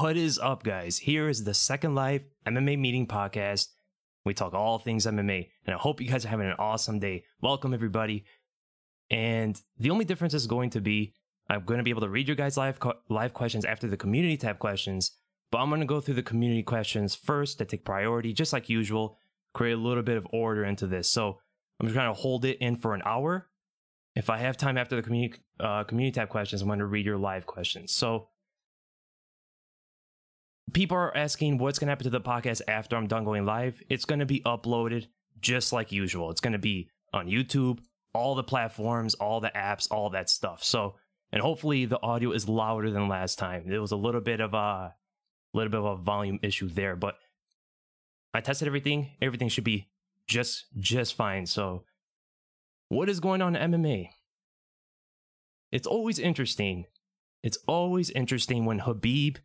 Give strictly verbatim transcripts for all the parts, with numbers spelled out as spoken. What is up, guys? Here is the Second Life M M A Meeting Podcast. We talk all things M M A, and I hope you guys are having an awesome day. Welcome, everybody. And the only difference is going to be I'm going to be able to read your guys' live, live questions after the community tab questions, but I'm going to go through the community questions first that take priority, just like usual, create a little bit of order into this. So I'm just going to hold it in for an hour. If I have time after the community, uh, community tab questions, I'm going to read your live questions. So people are asking what's going to happen to the podcast after I'm done going live. It's going to be uploaded just like usual. It's going to be on YouTube, all the platforms, all the apps, all that stuff. So, and hopefully the audio is louder than last time. There was a little bit of a little bit of a volume issue there, but I tested everything. Everything should be just just fine. So, what is going on in M M A? It's always interesting. It's always interesting when Khabib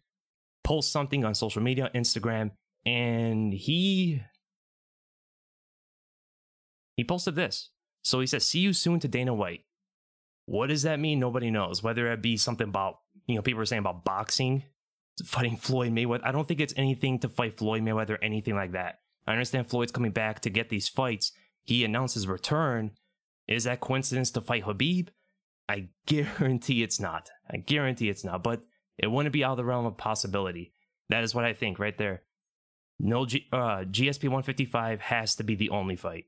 posts something on social media, Instagram, and he he posted this. So he says, "See you soon" to Dana White. What does that mean? Nobody knows. Whether it be something about, you know, people are saying about boxing, fighting Floyd Mayweather. I don't think it's anything to fight Floyd Mayweather, anything like that. I understand Floyd's coming back to get these fights. He announced his return. Is that coincidence to fight Khabib? I guarantee it's not. I guarantee it's not. But it wouldn't be out of the realm of possibility. That is what I think right there. No, G uh, G S P one fifty-five has to be the only fight.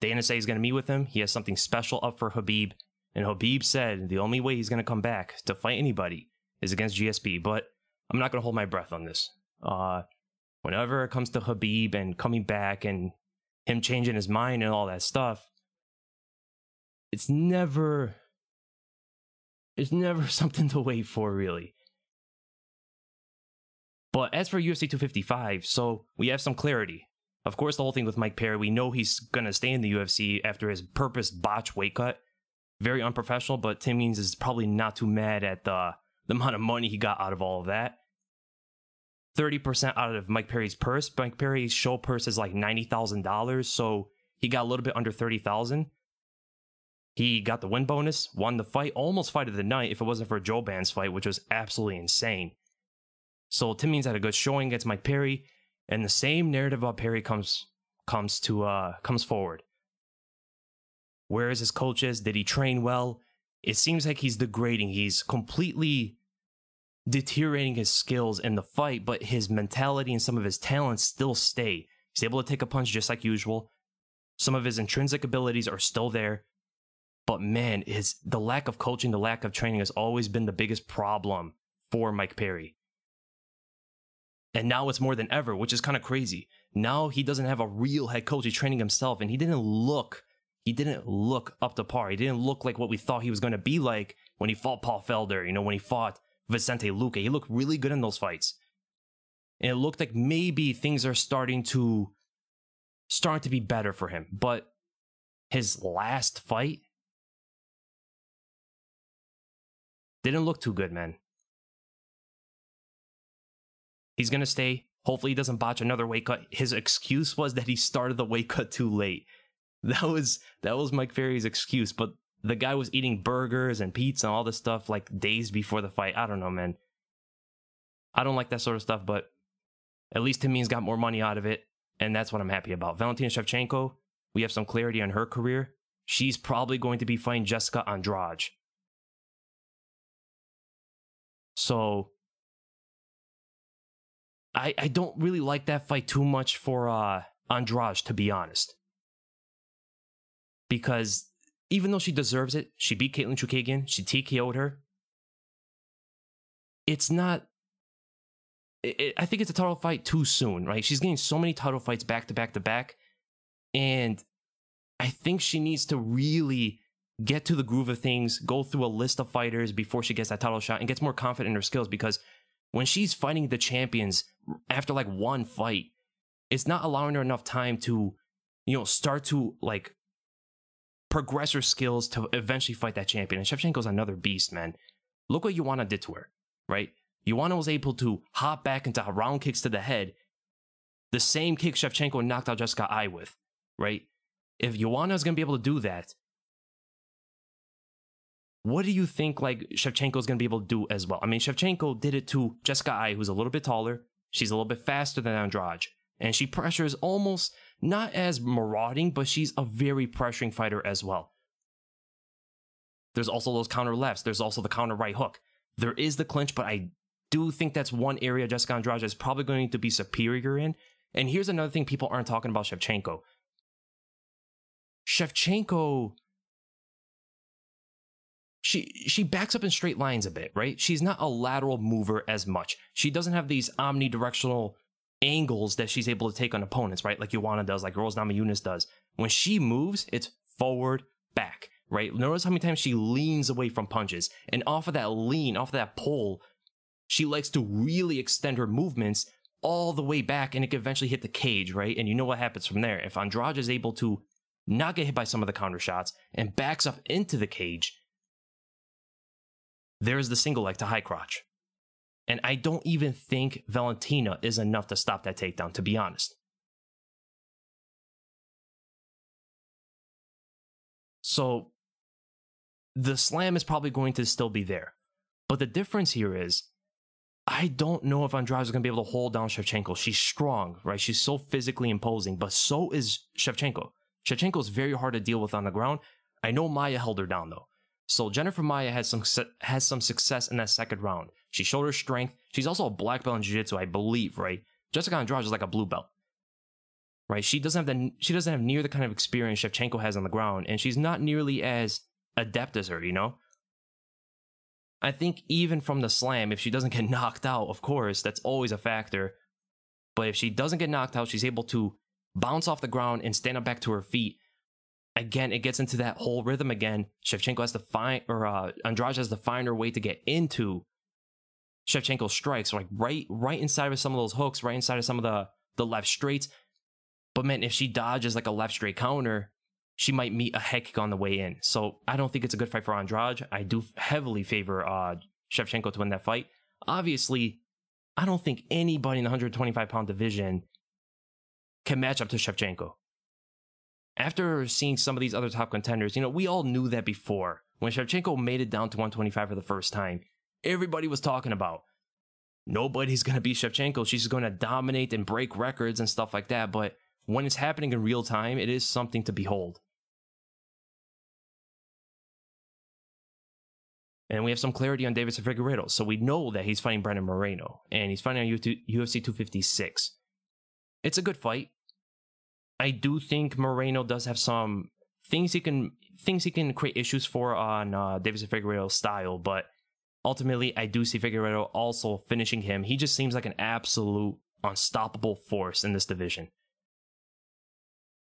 Dana said he's going to meet with him. He has something special up for Khabib. And Khabib said the only way he's going to come back to fight anybody is against G S P. But I'm not going to hold my breath on this. Uh, whenever it comes to Khabib and coming back and him changing his mind and all that stuff, it's never... it's never something to wait for, really. But as for U F C two fifty-five, so we have some clarity. Of course, the whole thing with Mike Perry, we know he's going to stay in the U F C after his purpose botch weight cut. Very unprofessional, but Tim Means is probably not too mad at the, the amount of money he got out of all of that. thirty percent out of Mike Perry's purse. Mike Perry's show purse is like ninety thousand dollars, so he got a little bit under thirty thousand dollars. He got the win bonus, won the fight, almost fight of the night if it wasn't for Joban's fight, which was absolutely insane. So Tim Means had a good showing against Mike Perry, and the same narrative about Perry comes comes to uh, comes forward. Where is his coaches? Did he train well? It seems like he's degrading. He's completely deteriorating his skills in the fight, but his mentality and some of his talents still stay. He's able to take a punch just like usual. Some of his intrinsic abilities are still there. But man, his, the lack of coaching, the lack of training has always been the biggest problem for Mike Perry. And now it's more than ever, which is kind of crazy. Now he doesn't have a real head coach. He's training himself, and he didn't look, he didn't look up to par. He didn't look like what we thought he was going to be like when he fought Paul Felder, you know, when he fought Vicente Luque. He looked really good in those fights. And it looked like maybe things are starting to, starting to be better for him. But his last fight didn't look too good, man. He's going to stay. Hopefully he doesn't botch another weight cut. His excuse was that he started the weight cut too late. That was that was Mike Perry's excuse, but the guy was eating burgers and pizza and all this stuff like days before the fight. I don't know, man. I don't like that sort of stuff, but at least Tim Means got more money out of it, and that's what I'm happy about. Valentina Shevchenko, we have some clarity on her career. She's probably going to be fighting Jessica Andrade. So, I, I don't really like that fight too much for uh, Andrade, to be honest. Because even though she deserves it, she beat Caitlin Chukagian, she T K O'd her. It's not... It, it, I think it's a title fight too soon, right? She's getting so many title fights back to back to back. And I think she needs to really get to the groove of things, go through a list of fighters before she gets that title shot and gets more confident in her skills, because when she's fighting the champions after like one fight, it's not allowing her enough time to, you know, start to like progress her skills to eventually fight that champion. And Shevchenko's another beast, man. Look what Joanna did to her, right? Joanna was able to hop back into round kicks to the head, the same kick Shevchenko knocked out Jessica Eye with, right? If Joanna is going to be able to do that, What do you think, like, Shevchenko is going to be able to do as well? I mean, Shevchenko did it to Jessica Eye, who's a little bit taller. She's a little bit faster than Andrade. And she pressures almost not as marauding, but she's a very pressuring fighter as well. There's also those counter lefts. There's also the counter right hook. There is the clinch, but I do think that's one area Jessica Andrade is probably going to be superior in. And here's another thing people aren't talking about Shevchenko. Shevchenko, she, she backs up in straight lines a bit, right? She's not a lateral mover as much. She doesn't have these omnidirectional angles that she's able to take on opponents, right? Like Joanna does, like Rose Namajunas does. When she moves, it's forward, back, right? Notice how many times she leans away from punches. And off of that lean, off of that pull, she likes to really extend her movements all the way back, and it can eventually hit the cage, right? And you know what happens from there. If Andrade is able to not get hit by some of the counter shots and backs up into the cage, there's the single leg to high crotch. And I don't even think Valentina is enough to stop that takedown, to be honest. So the slam is probably going to still be there. But the difference here is, I don't know if Andrade is going to be able to hold down Shevchenko. She's strong, right? She's so physically imposing, but so is Shevchenko. Shevchenko is very hard to deal with on the ground. I know Maia held her down, though. So Jennifer Maia has some, has some success in that second round. She showed her strength. She's also a black belt in jiu-jitsu, I believe, right? Jessica Andrade is like a blue belt, right? She doesn't have the, she doesn't have near the kind of experience Shevchenko has on the ground, and she's not nearly as adept as her, you know? I think even from the slam, if she doesn't get knocked out, of course, that's always a factor. But if she doesn't get knocked out, she's able to bounce off the ground and stand up back to her feet. Again, it gets into that whole rhythm again. Shevchenko has to find, or uh, Andrade has to find her way to get into Shevchenko's strikes, like right, right inside of some of those hooks, right inside of some of the the left straights. But man, if she dodges like a left straight counter, she might meet a head kick on the way in. So I don't think it's a good fight for Andrade. I do heavily favor uh, Shevchenko to win that fight. Obviously, I don't think anybody in the one twenty-five pound division can match up to Shevchenko. After seeing some of these other top contenders, you know, we all knew that before. When Shevchenko made it down to one twenty-five for the first time, everybody was talking about, nobody's going to beat Shevchenko. She's going to dominate and break records and stuff like that. But when it's happening in real time, it is something to behold. And we have some clarity on Deiveson Figueiredo. So we know that he's fighting Brandon Moreno, and he's fighting on U F C two fifty-six. It's a good fight. I do think Moreno does have some things he can things he can create issues for on uh, Deiveson Figueiredo's style, but ultimately I do see Figueiredo also finishing him. He just seems like an absolute unstoppable force in this division.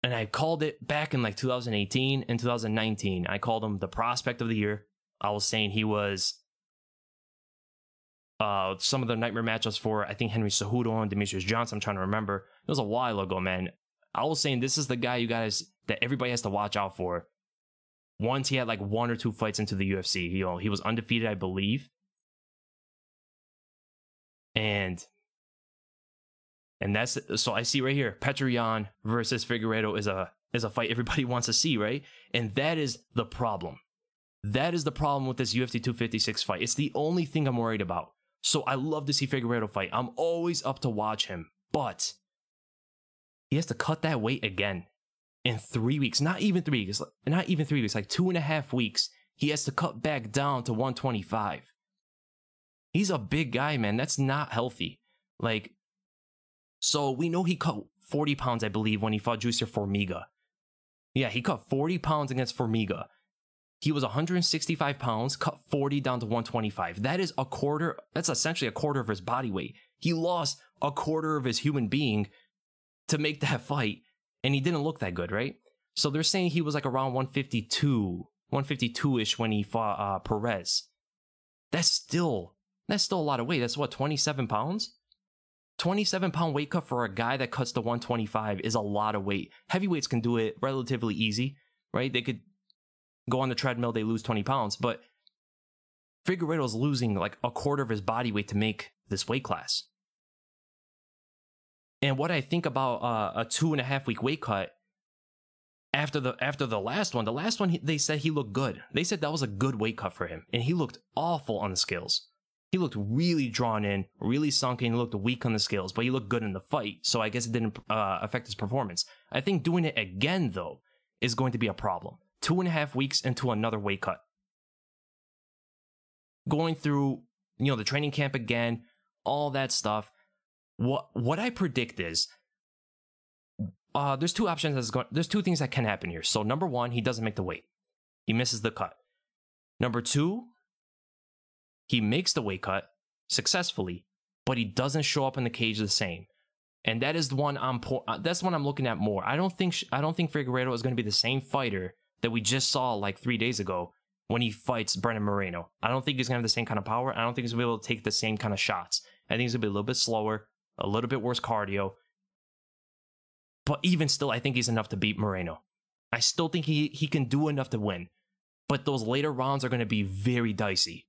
And I called it back in like two thousand eighteen and two thousand nineteen. I called him the prospect of the year. I was saying he was uh, some of the nightmare matchups for, I think, Henry Cejudo and Demetrius Johnson. I'm trying to remember. It was a while ago, man. I was saying this is the guy you guys that everybody has to watch out for. Once he had like one or two fights into the U F C, you know, he was undefeated, I believe. And... And that's, so I see right here, Petr Yan versus Figueiredo is a, is a fight everybody wants to see, right? And that is the problem. That is the problem with this U F C two fifty-six fight. It's the only thing I'm worried about. So I love to see Figueiredo fight. I'm always up to watch him, but he has to cut that weight again in three weeks, not even three weeks, not even three weeks, like two and a half weeks. He has to cut back down to one twenty-five. He's a big guy, man. That's not healthy. Like, so we know he cut forty pounds, I believe, when he fought Juicer Formiga. Yeah, he cut forty pounds against Formiga. He was one sixty-five pounds, cut forty down to one twenty-five. That is a quarter, that's essentially a quarter of his body weight. He lost a quarter of his human being to make that fight, and he didn't look that good, right? So they're saying he was like around one fifty-two, one fifty-two-ish when he fought uh, Perez. That's still, that's still a lot of weight. That's what, twenty-seven pounds? twenty-seven pound weight cut for a guy that cuts to one twenty-five is a lot of weight. Heavyweights can do it relatively easy, right? They could go on the treadmill, they lose twenty pounds, but Figueiredo's losing like a quarter of his body weight to make this weight class. And what I think about uh, a two and a half week weight cut, after the after the last one, the last one, he, they said he looked good. They said that was a good weight cut for him, and he looked awful on the scales. He looked really drawn in, really sunken. He looked weak on the scales, but he looked good in the fight, so I guess it didn't uh, affect his performance. I think doing it again, though, is going to be a problem. Two and a half weeks into another weight cut. Going through, you know, the training camp again, all that stuff. What what I predict is, uh, there's two options that's going. There's two things that can happen here. So number one, he doesn't make the weight, he misses the cut. Number two, he makes the weight cut successfully, but he doesn't show up in the cage the same. And that is the one I'm po that's one I'm looking at more. I don't think I don't think Figueiredo is going to be the same fighter that we just saw like three days ago when he fights Brandon Moreno. I don't think he's going to have the same kind of power. I don't think he's going to be able to take the same kind of shots. I think he's going to be a little bit slower, a little bit worse cardio. But even still, I think he's enough to beat Moreno. I still think he, he can do enough to win. But those later rounds are going to be very dicey,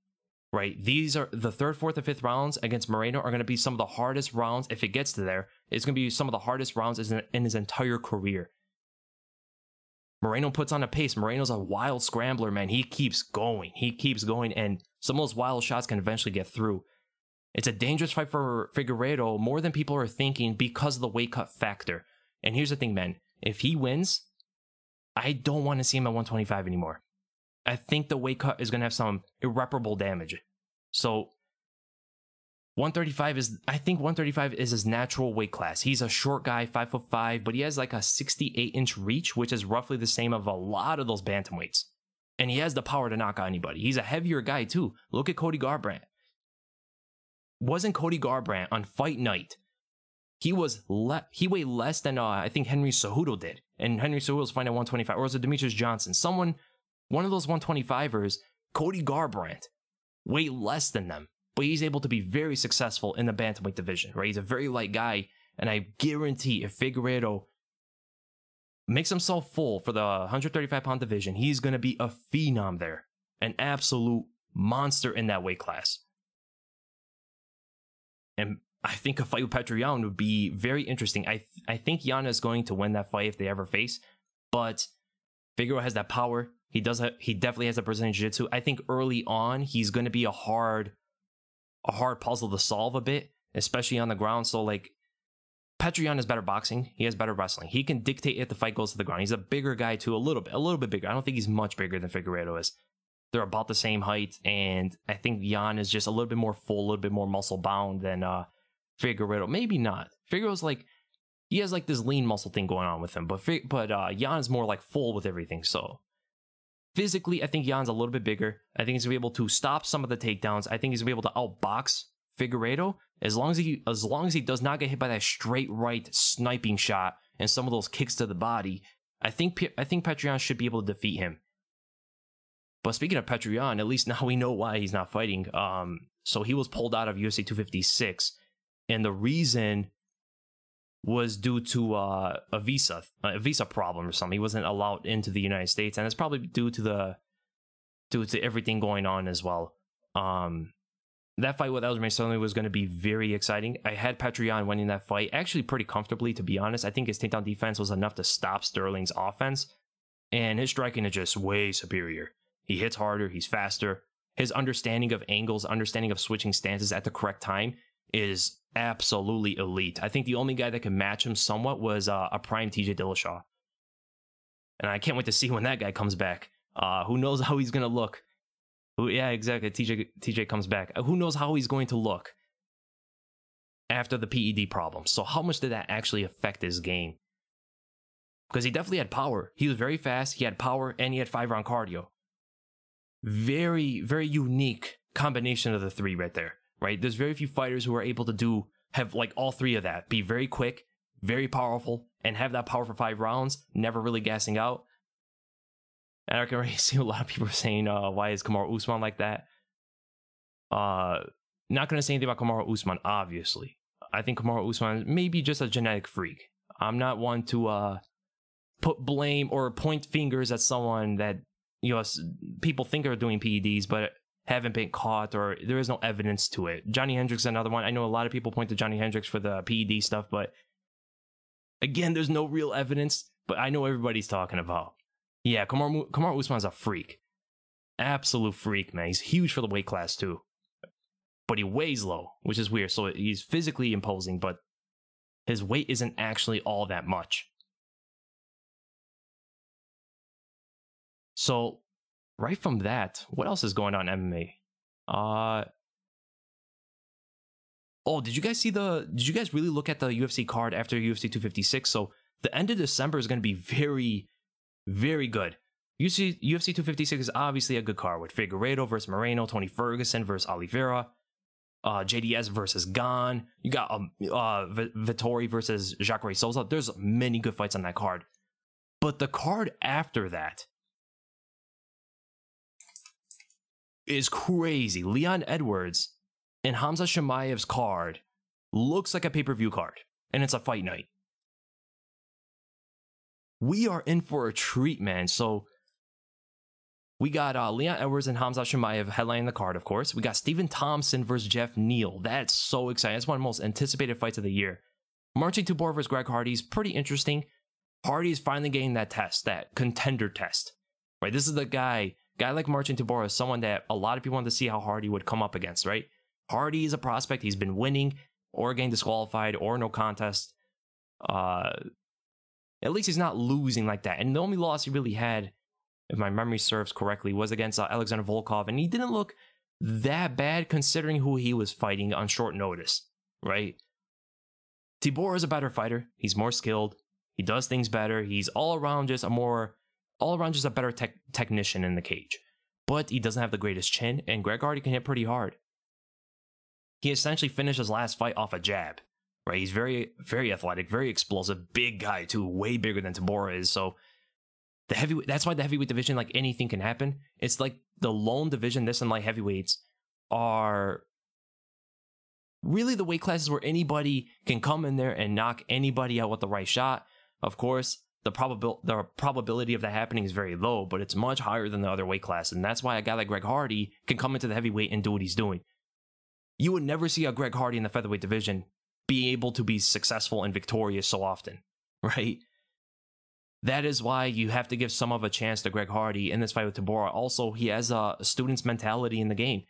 right? These are the third, fourth, and fifth rounds against Moreno are going to be some of the hardest rounds. If it gets to there, it's going to be some of the hardest rounds in his entire career. Moreno puts on a pace. Moreno's a wild scrambler, man. He keeps going. He keeps going, and some of those wild shots can eventually get through. It's a dangerous fight for Figueiredo, more than people are thinking, because of the weight cut factor. And here's the thing, man. If he wins, I don't want to see him at one twenty-five anymore. I think the weight cut is going to have some irreparable damage. So one thirty-five is, I think one thirty-five is his natural weight class. He's a short guy, five foot five, but he has like a sixty-eight inch reach, which is roughly the same of a lot of those bantamweights. And he has the power to knock out anybody. He's a heavier guy too. Look at Cody Garbrandt. Wasn't Cody Garbrandt on fight night? He was le he weighed less than uh, I think Henry Cejudo did, and Henry Cejudo's fighting at one twenty-five, or was it Demetrius Johnson? Someone, one of those one twenty-fivers, Cody Garbrandt, weighed less than them. But he's able to be very successful in the bantamweight division, right? He's a very light guy, and I guarantee if Figueiredo makes himself full for the one thirty-five pound division, he's going to be a phenom there, an absolute monster in that weight class. And I think a fight with Petr Yan would be very interesting. I, th I think Yan is going to win that fight if they ever face, but Figueiredo has that power. He, does have, he definitely has a Brazilian Jiu-Jitsu. I think early on, he's going to be a hard... a hard puzzle to solve a bit, especially on the ground. So, like, Petr Yan is better boxing. He has better wrestling. He can dictate if the fight goes to the ground. He's a bigger guy, too, a little bit, a little bit bigger. I don't think he's much bigger than Figueiredo is. They're about the same height, and I think Yan is just a little bit more full, a little bit more muscle-bound than uh, Figueiredo. Maybe not. Figueiredo's, like, he has, like, this lean muscle thing going on with him, but, but uh, Yan is more, like, full with everything, so... Physically, I think Jan's a little bit bigger. I think he's going to be able to stop some of the takedowns. I think he's going to be able to outbox Figueiredo as long as he as long as he does not get hit by that straight right sniping shot and some of those kicks to the body. I think I think Petr Yan should be able to defeat him. But speaking of Petr Yan, at least now we know why he's not fighting. Um, so he was pulled out of U F C two fifty-six, and the reason was due to uh, a visa a visa problem or something. He wasn't allowed into the United States, and it's probably due to the due to everything going on as well. Um, that fight with Aljamain Sterling was going to be very exciting. I had Petr Yan winning that fight actually pretty comfortably, to be honest. I think his takedown defense was enough to stop Sterling's offense, and his striking is just way superior. He hits harder, he's faster. His understanding of angles, understanding of switching stances at the correct time is absolutely elite. I think the only guy that could match him somewhat was uh, a prime T J Dillashaw. And I can't wait to see when that guy comes back. Uh, who knows how he's going to look? Who, yeah, exactly. T J T J comes back. Who knows how he's going to look after the P E D problem? So how much did that actually affect his game? Because he definitely had power. He was very fast. He had power, and he had five round cardio. Very, very unique combination of the three right there. Right, there's very few fighters who are able to do have like all three of that, be very quick, very powerful, and have that power for five rounds, never really gassing out. And I can already see a lot of people are saying, uh, why is Kamaru Usman like that? Uh, not gonna say anything about Kamaru Usman, obviously. I think Kamaru Usman may be just a genetic freak. I'm not one to uh put blame or point fingers at someone that, you know, people think are doing P E Ds, but haven't been caught, or there is no evidence to it. Johnny Hendricks is another one. I know a lot of people point to Johnny Hendricks for the P E D stuff, but again, there's no real evidence. but I know everybody's talking about. Yeah, Kamaru, Kamaru Usman's a freak. Absolute freak, man. He's huge for the weight class, too. But he weighs low, which is weird. So he's physically imposing, but his weight isn't actually all that much. So, right from that, what else is going on in M M A? Uh... Oh, did you guys see the... Did you guys really look at the U F C card after U F C two fifty-six? So, the end of December is going to be very, very good. U F C two fifty-six is obviously a good card with Figueiredo versus Moreno, Tony Ferguson versus Oliveira, uh, J D S versus Gan. You got um, uh, Vettori versus Jacare Souza. There's many good fights on that card. But the card after that is crazy. Leon Edwards... and Hamza Chimaev's card looks like a pay-per-view card, and it's a fight night. We are in for a treat, man. So we got uh, Leon Edwards and Hamza Chimaev headlining the card, of course. We got Stephen Thompson versus Jeff Neal. That's so exciting. That's one of the most anticipated fights of the year. Marcin Tybura versus Greg Hardy is pretty interesting. Hardy is finally getting that test, that contender test. Right? This is the guy, guy like Marcin Tybura is someone that a lot of people wanted to see how Hardy would come up against, right? Hardy is a prospect. He's been winning or getting disqualified or no contest. Uh, at least he's not losing like that. And the only loss he really had, if my memory serves correctly, was against uh, Alexander Volkanovski. And he didn't look that bad considering who he was fighting on short notice, right? Tybura is a better fighter. He's more skilled. He does things better. He's all around just a more, all around just a better tech technician in the cage. But he doesn't have the greatest chin, and Greg Hardy can hit pretty hard. He essentially finished his last fight off a jab, right? He's very, very athletic, very explosive, big guy too, way bigger than Tybura is. So the heavyweight, that's why the heavyweight division, like anything can happen. It's like the lone division, this and light heavyweights are really the weight classes where anybody can come in there and knock anybody out with the right shot. Of course, the, probabil the probability of that happening is very low, but it's much higher than the other weight class. And that's why a guy like Greg Hardy can come into the heavyweight and do what he's doing. You would never see a Greg Hardy in the featherweight division be able to be successful and victorious so often, right? That is why you have to give some of a chance to Greg Hardy in this fight with Tybura. Also, he has a student's mentality in the game.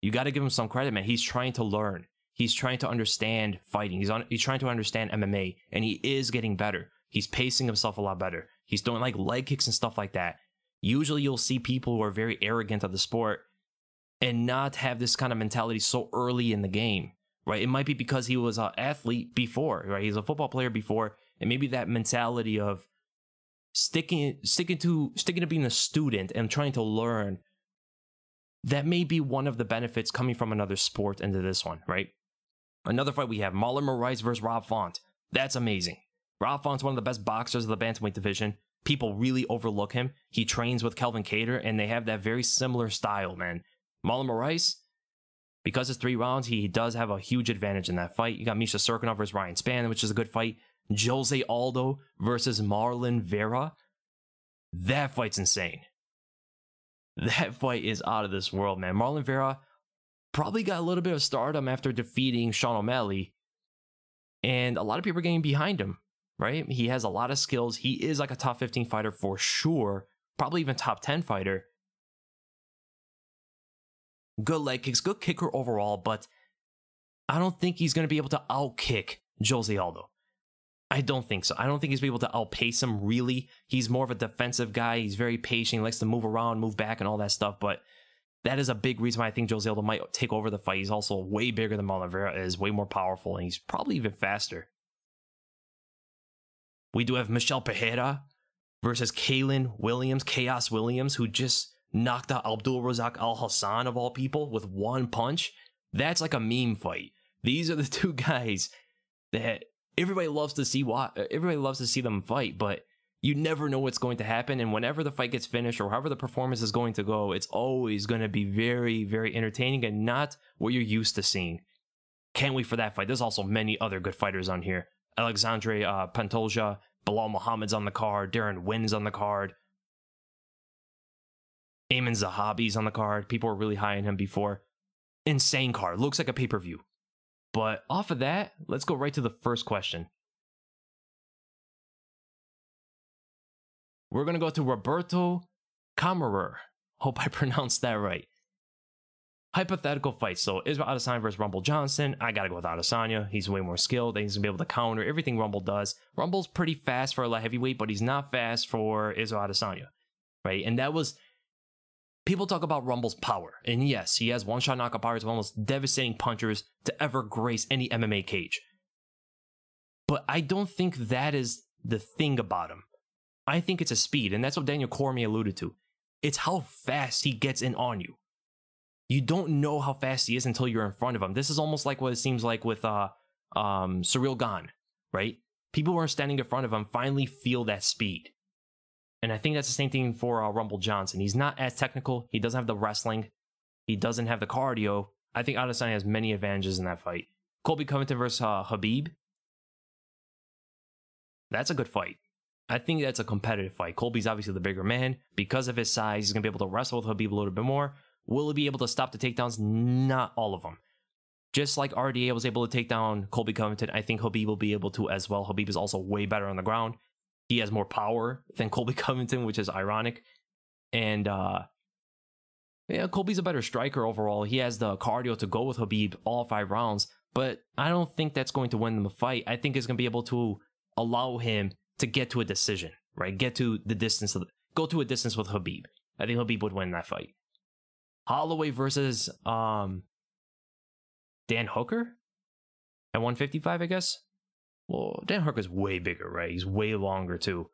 You got to give him some credit, man. He's trying to learn. He's trying to understand fighting. He's, on, he's trying to understand M M A, and he is getting better. He's pacing himself a lot better. He's doing like leg kicks and stuff like that. Usually, you'll see people who are very arrogant of the sport and not have this kind of mentality so early in the game, right? It might be because he was an athlete before, right? He's a football player before, and maybe that mentality of sticking, sticking to, sticking to being a student and trying to learn. That may be one of the benefits coming from another sport into this one, right? Another fight we have: Marlon Moraes versus Rob Font. That's amazing. Rob Font's one of the best boxers of the bantamweight division. People really overlook him. He trains with Kelvin Cater, and they have that very similar style, man. Marlon Moraes, because it's three rounds, he does have a huge advantage in that fight. You got Misha Serkinov versus Ryan Spann, which is a good fight. Jose Aldo versus Marlon Vera. That fight's insane. That fight is out of this world, man. Marlon Vera probably got a little bit of stardom after defeating Sean O'Malley. And a lot of people are getting behind him, right? He has a lot of skills. He is like a top fifteen fighter for sure. Probably even top ten fighter. Good leg kicks, good kicker overall, but I don't think he's going to be able to outkick Jose Aldo. I don't think so. I don't think he's going to be able to outpace him, really. He's more of a defensive guy. He's very patient. He likes to move around, move back, and all that stuff, but that is a big reason why I think Jose Aldo might take over the fight. He's also way bigger than Marlon Vera is, way more powerful, and he's probably even faster. We do have Michelle Pereira versus Kaylin Williams, Chaos Williams, who just knocked out Abdul Razak Al Hassan of all people with one punch. That's like a meme fight. These are the two guys that everybody loves to see. Why everybody loves to see them fight, but you never know what's going to happen. And whenever the fight gets finished or however the performance is going to go, it's always going to be very, very entertaining and not what you're used to seeing. Can't wait for that fight. There's also many other good fighters on here. Alexandre uh, Pantoja, Bilal Muhammad's on the card, Darren Wynn's on the card. Amin Zahabi's on the card. People were really high on him before. Insane card. Looks like a pay-per-view. But off of that, let's go right to the first question. We're going to go to Roberto Kammerer. Hope I pronounced that right. Hypothetical fights. So Israel Adesanya versus Rumble Johnson. I got to go with Adesanya. He's way more skilled. He's going to be able to counter everything Rumble does. Rumble's pretty fast for a light heavyweight, but he's not fast for Israel Adesanya. Right? And that was... People talk about Rumble's power. And yes, he has one-shot knockout power. He's one of the most devastating punchers to ever grace any M M A cage. But I don't think that is the thing about him. I think it's a speed. And that's what Daniel Cormier alluded to. It's how fast he gets in on you. You don't know how fast he is until you're in front of him. This is almost like what it seems like with uh, um, Ciryl Gane, right? People who are standing in front of him finally feel that speed. And I think that's the same thing for uh, Rumble Johnson. He's not as technical. He doesn't have the wrestling. He doesn't have the cardio. I think Adesanya has many advantages in that fight. Colby Covington versus uh, Khabib. That's a good fight. I think that's a competitive fight. Colby's obviously the bigger man. Because of his size, he's going to be able to wrestle with Khabib a little bit more. Will he be able to stop the takedowns? Not all of them. Just like R D A was able to take down Colby Covington, I think Khabib will be able to as well. Khabib is also way better on the ground. He has more power than Colby Covington, which is ironic. And uh, yeah, Colby's a better striker overall. He has the cardio to go with Khabib all five rounds. But I don't think that's going to win them a fight. I think it's going to be able to allow him to get to a decision, right? Get to the distance, of the, go to a distance with Khabib. I think Khabib would win that fight. Holloway versus um, Dan Hooker at one fifty-five, I guess. Well, Dan Hooker's way bigger, right? He's way longer, too.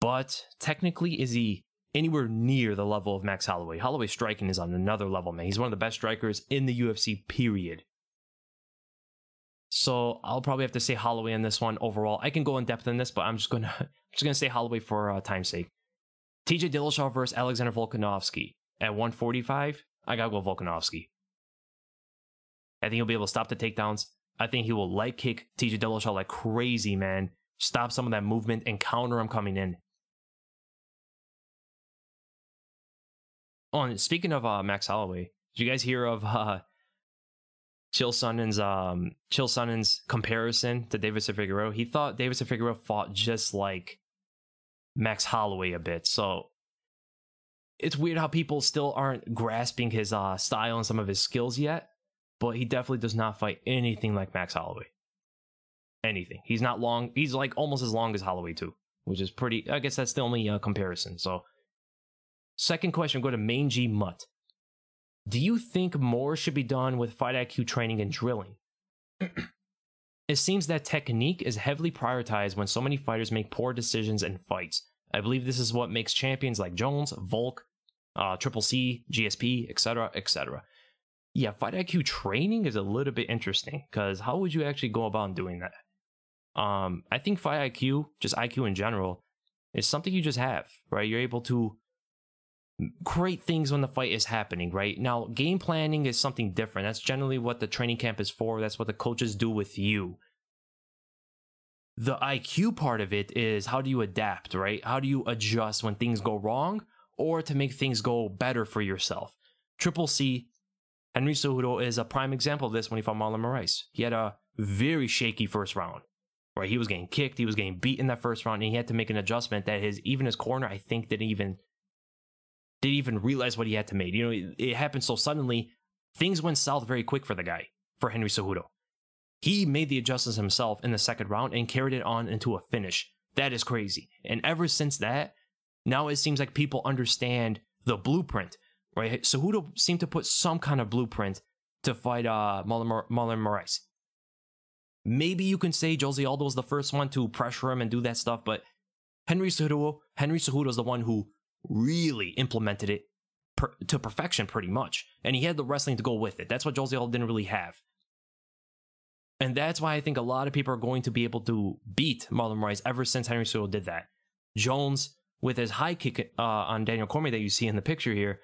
But technically, is he anywhere near the level of Max Holloway? Holloway's striking is on another level, man. He's one of the best strikers in the U F C, period. So I'll probably have to say Holloway in this one overall. I can go in depth in this, but I'm just going to just gonna say Holloway for uh, time's sake. T J Dillashaw versus Alexander Volkanovski. At one forty-five, I gotta go Volkanovski. I think he'll be able to stop the takedowns. I think he will light kick T J Dillashaw like crazy, man. Stop some of that movement and counter him coming in. Oh, and speaking of uh, Max Holloway, did you guys hear of uh, Chael Sonnen's, um, Chael Sonnen's comparison to Deiveson Figueiredo? He thought Deiveson Figueiredo fought just like Max Holloway a bit, so... It's weird how people still aren't grasping his uh, style and some of his skills yet, but he definitely does not fight anything like Max Holloway. Anything. He's not long. He's like almost as long as Holloway too, which is pretty, I guess that's the only uh, comparison. So second question, go to Mangy Mutt. Do you think more should be done with fight I Q training and drilling? It seems that technique is heavily prioritized when so many fighters make poor decisions in fights. I believe this is what makes champions like Jones, Volk, Uh, Triple C, G S P, et cetera, et cetera. Yeah, Fight I Q training is a little bit interesting because how would you actually go about doing that? Um, I think Fight I Q, just I Q in general, is something you just have, right? You're able to create things when the fight is happening, right? Now, game planning is something different. That's generally what the training camp is for. That's what the coaches do with you. The I Q part of it is how do you adapt, right? How do you adjust when things go wrong? Or to make things go better for yourself. Triple C, Henry Cejudo is a prime example of this when he fought Marlon Moraes. He had a very shaky first round, right? He was getting kicked, he was getting beat in that first round, and he had to make an adjustment that his even his corner, I think, didn't even didn't even realize what he had to make. You know, it, it happened so suddenly, things went south very quick for the guy, for Henry Cejudo. He made the adjustments himself in the second round and carried it on into a finish. That is crazy. And ever since that, now it seems like people understand the blueprint, right? Cejudo seemed to put some kind of blueprint to fight uh, Marlon Moraes. Maybe you can say Jose Aldo was the first one to pressure him and do that stuff, but Henry Cejudo, Henry Cejudo is the one who really implemented it per to perfection, pretty much. And he had the wrestling to go with it. That's what Jose Aldo didn't really have. And that's why I think a lot of people are going to be able to beat Marlon Moraes ever since Henry Cejudo did that. Jones... with his high kick uh, on Daniel Cormier that you see in the picture here,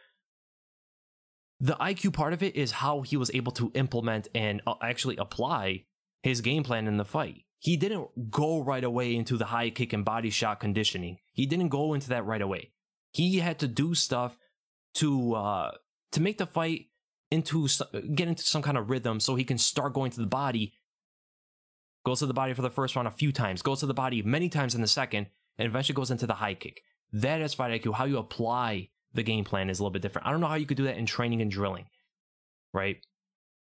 the I Q part of it is how he was able to implement and uh, actually apply his game plan in the fight. He didn't go right away into the high kick and body shot conditioning. He didn't go into that right away. He had to do stuff to uh, to make the fight into get into some kind of rhythm so he can start going to the body, goes to the body for the first round a few times, goes to the body many times in the second, and eventually goes into the high kick. That is fight I Q. How you apply the game plan is a little bit different. I don't know how you could do that in training and drilling, right?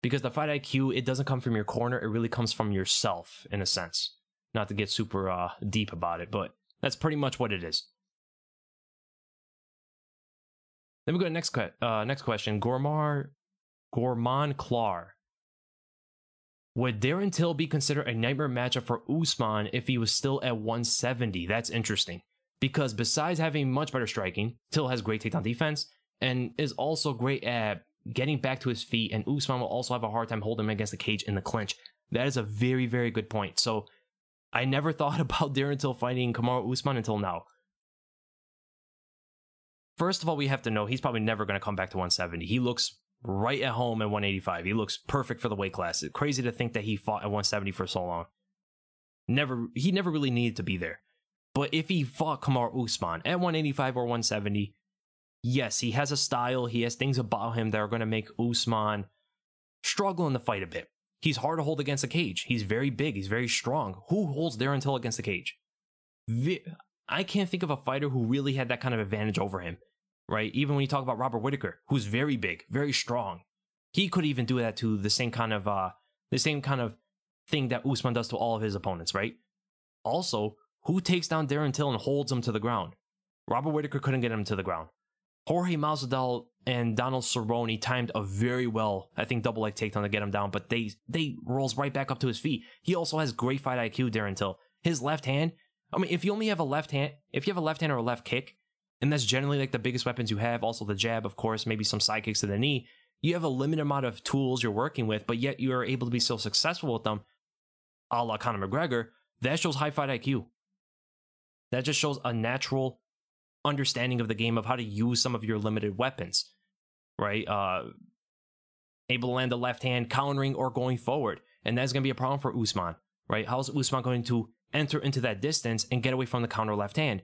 Because the fight I Q, it doesn't come from your corner. It really comes from yourself, in a sense. Not to get super uh, deep about it, but that's pretty much what it is. Then we go to next, uh, next question. Gormar, Gorman Klar. Would Darren Till be considered a nightmare matchup for Usman if he was still at one seventy? That's interesting. Because besides having much better striking, Till has great takedown defense and is also great at getting back to his feet, and Usman will also have a hard time holding him against the cage in the clinch. That is a very, very good point. So I never thought about Darren Till fighting Kamaru Usman until now. First of all, we have to know he's probably never going to come back to one seventy. He looks right at home at one eighty-five. He looks perfect for the weight class. It's crazy to think that he fought at one seventy for so long. Never, he never really needed to be there. But if he fought Kamaru Usman at one eighty-five or one seventy, yes, he has a style. He has things about him that are going to make Usman struggle in the fight a bit. He's hard to hold against the cage. He's very big. He's very strong. Who holds Darren Till against the cage? I can't think of a fighter who really had that kind of advantage over him, right? Even when you talk about Robert Whittaker, who's very big, very strong, he could even do that to the same kind of uh, the same kind of thing that Usman does to all of his opponents, right? Also, who takes down Darren Till and holds him to the ground? Robert Whittaker couldn't get him to the ground. Jorge Masvidal and Donald Cerrone timed a very well, I think, double leg takedown to get him down, but they they rolls right back up to his feet. He also has great fight I Q, Darren Till. His left hand, I mean, if you only have a left hand, if you have a left hand or a left kick, and that's generally like the biggest weapons you have, also the jab, of course, maybe some side kicks to the knee, you have a limited amount of tools you're working with, but yet you are able to be so successful with them, a la Conor McGregor. That shows high fight I Q. That just shows a natural understanding of the game of how to use some of your limited weapons, right? Uh, able to land the left hand, countering or going forward, and that's going to be a problem for Usman, right? How's Usman going to enter into that distance and get away from the counter left hand?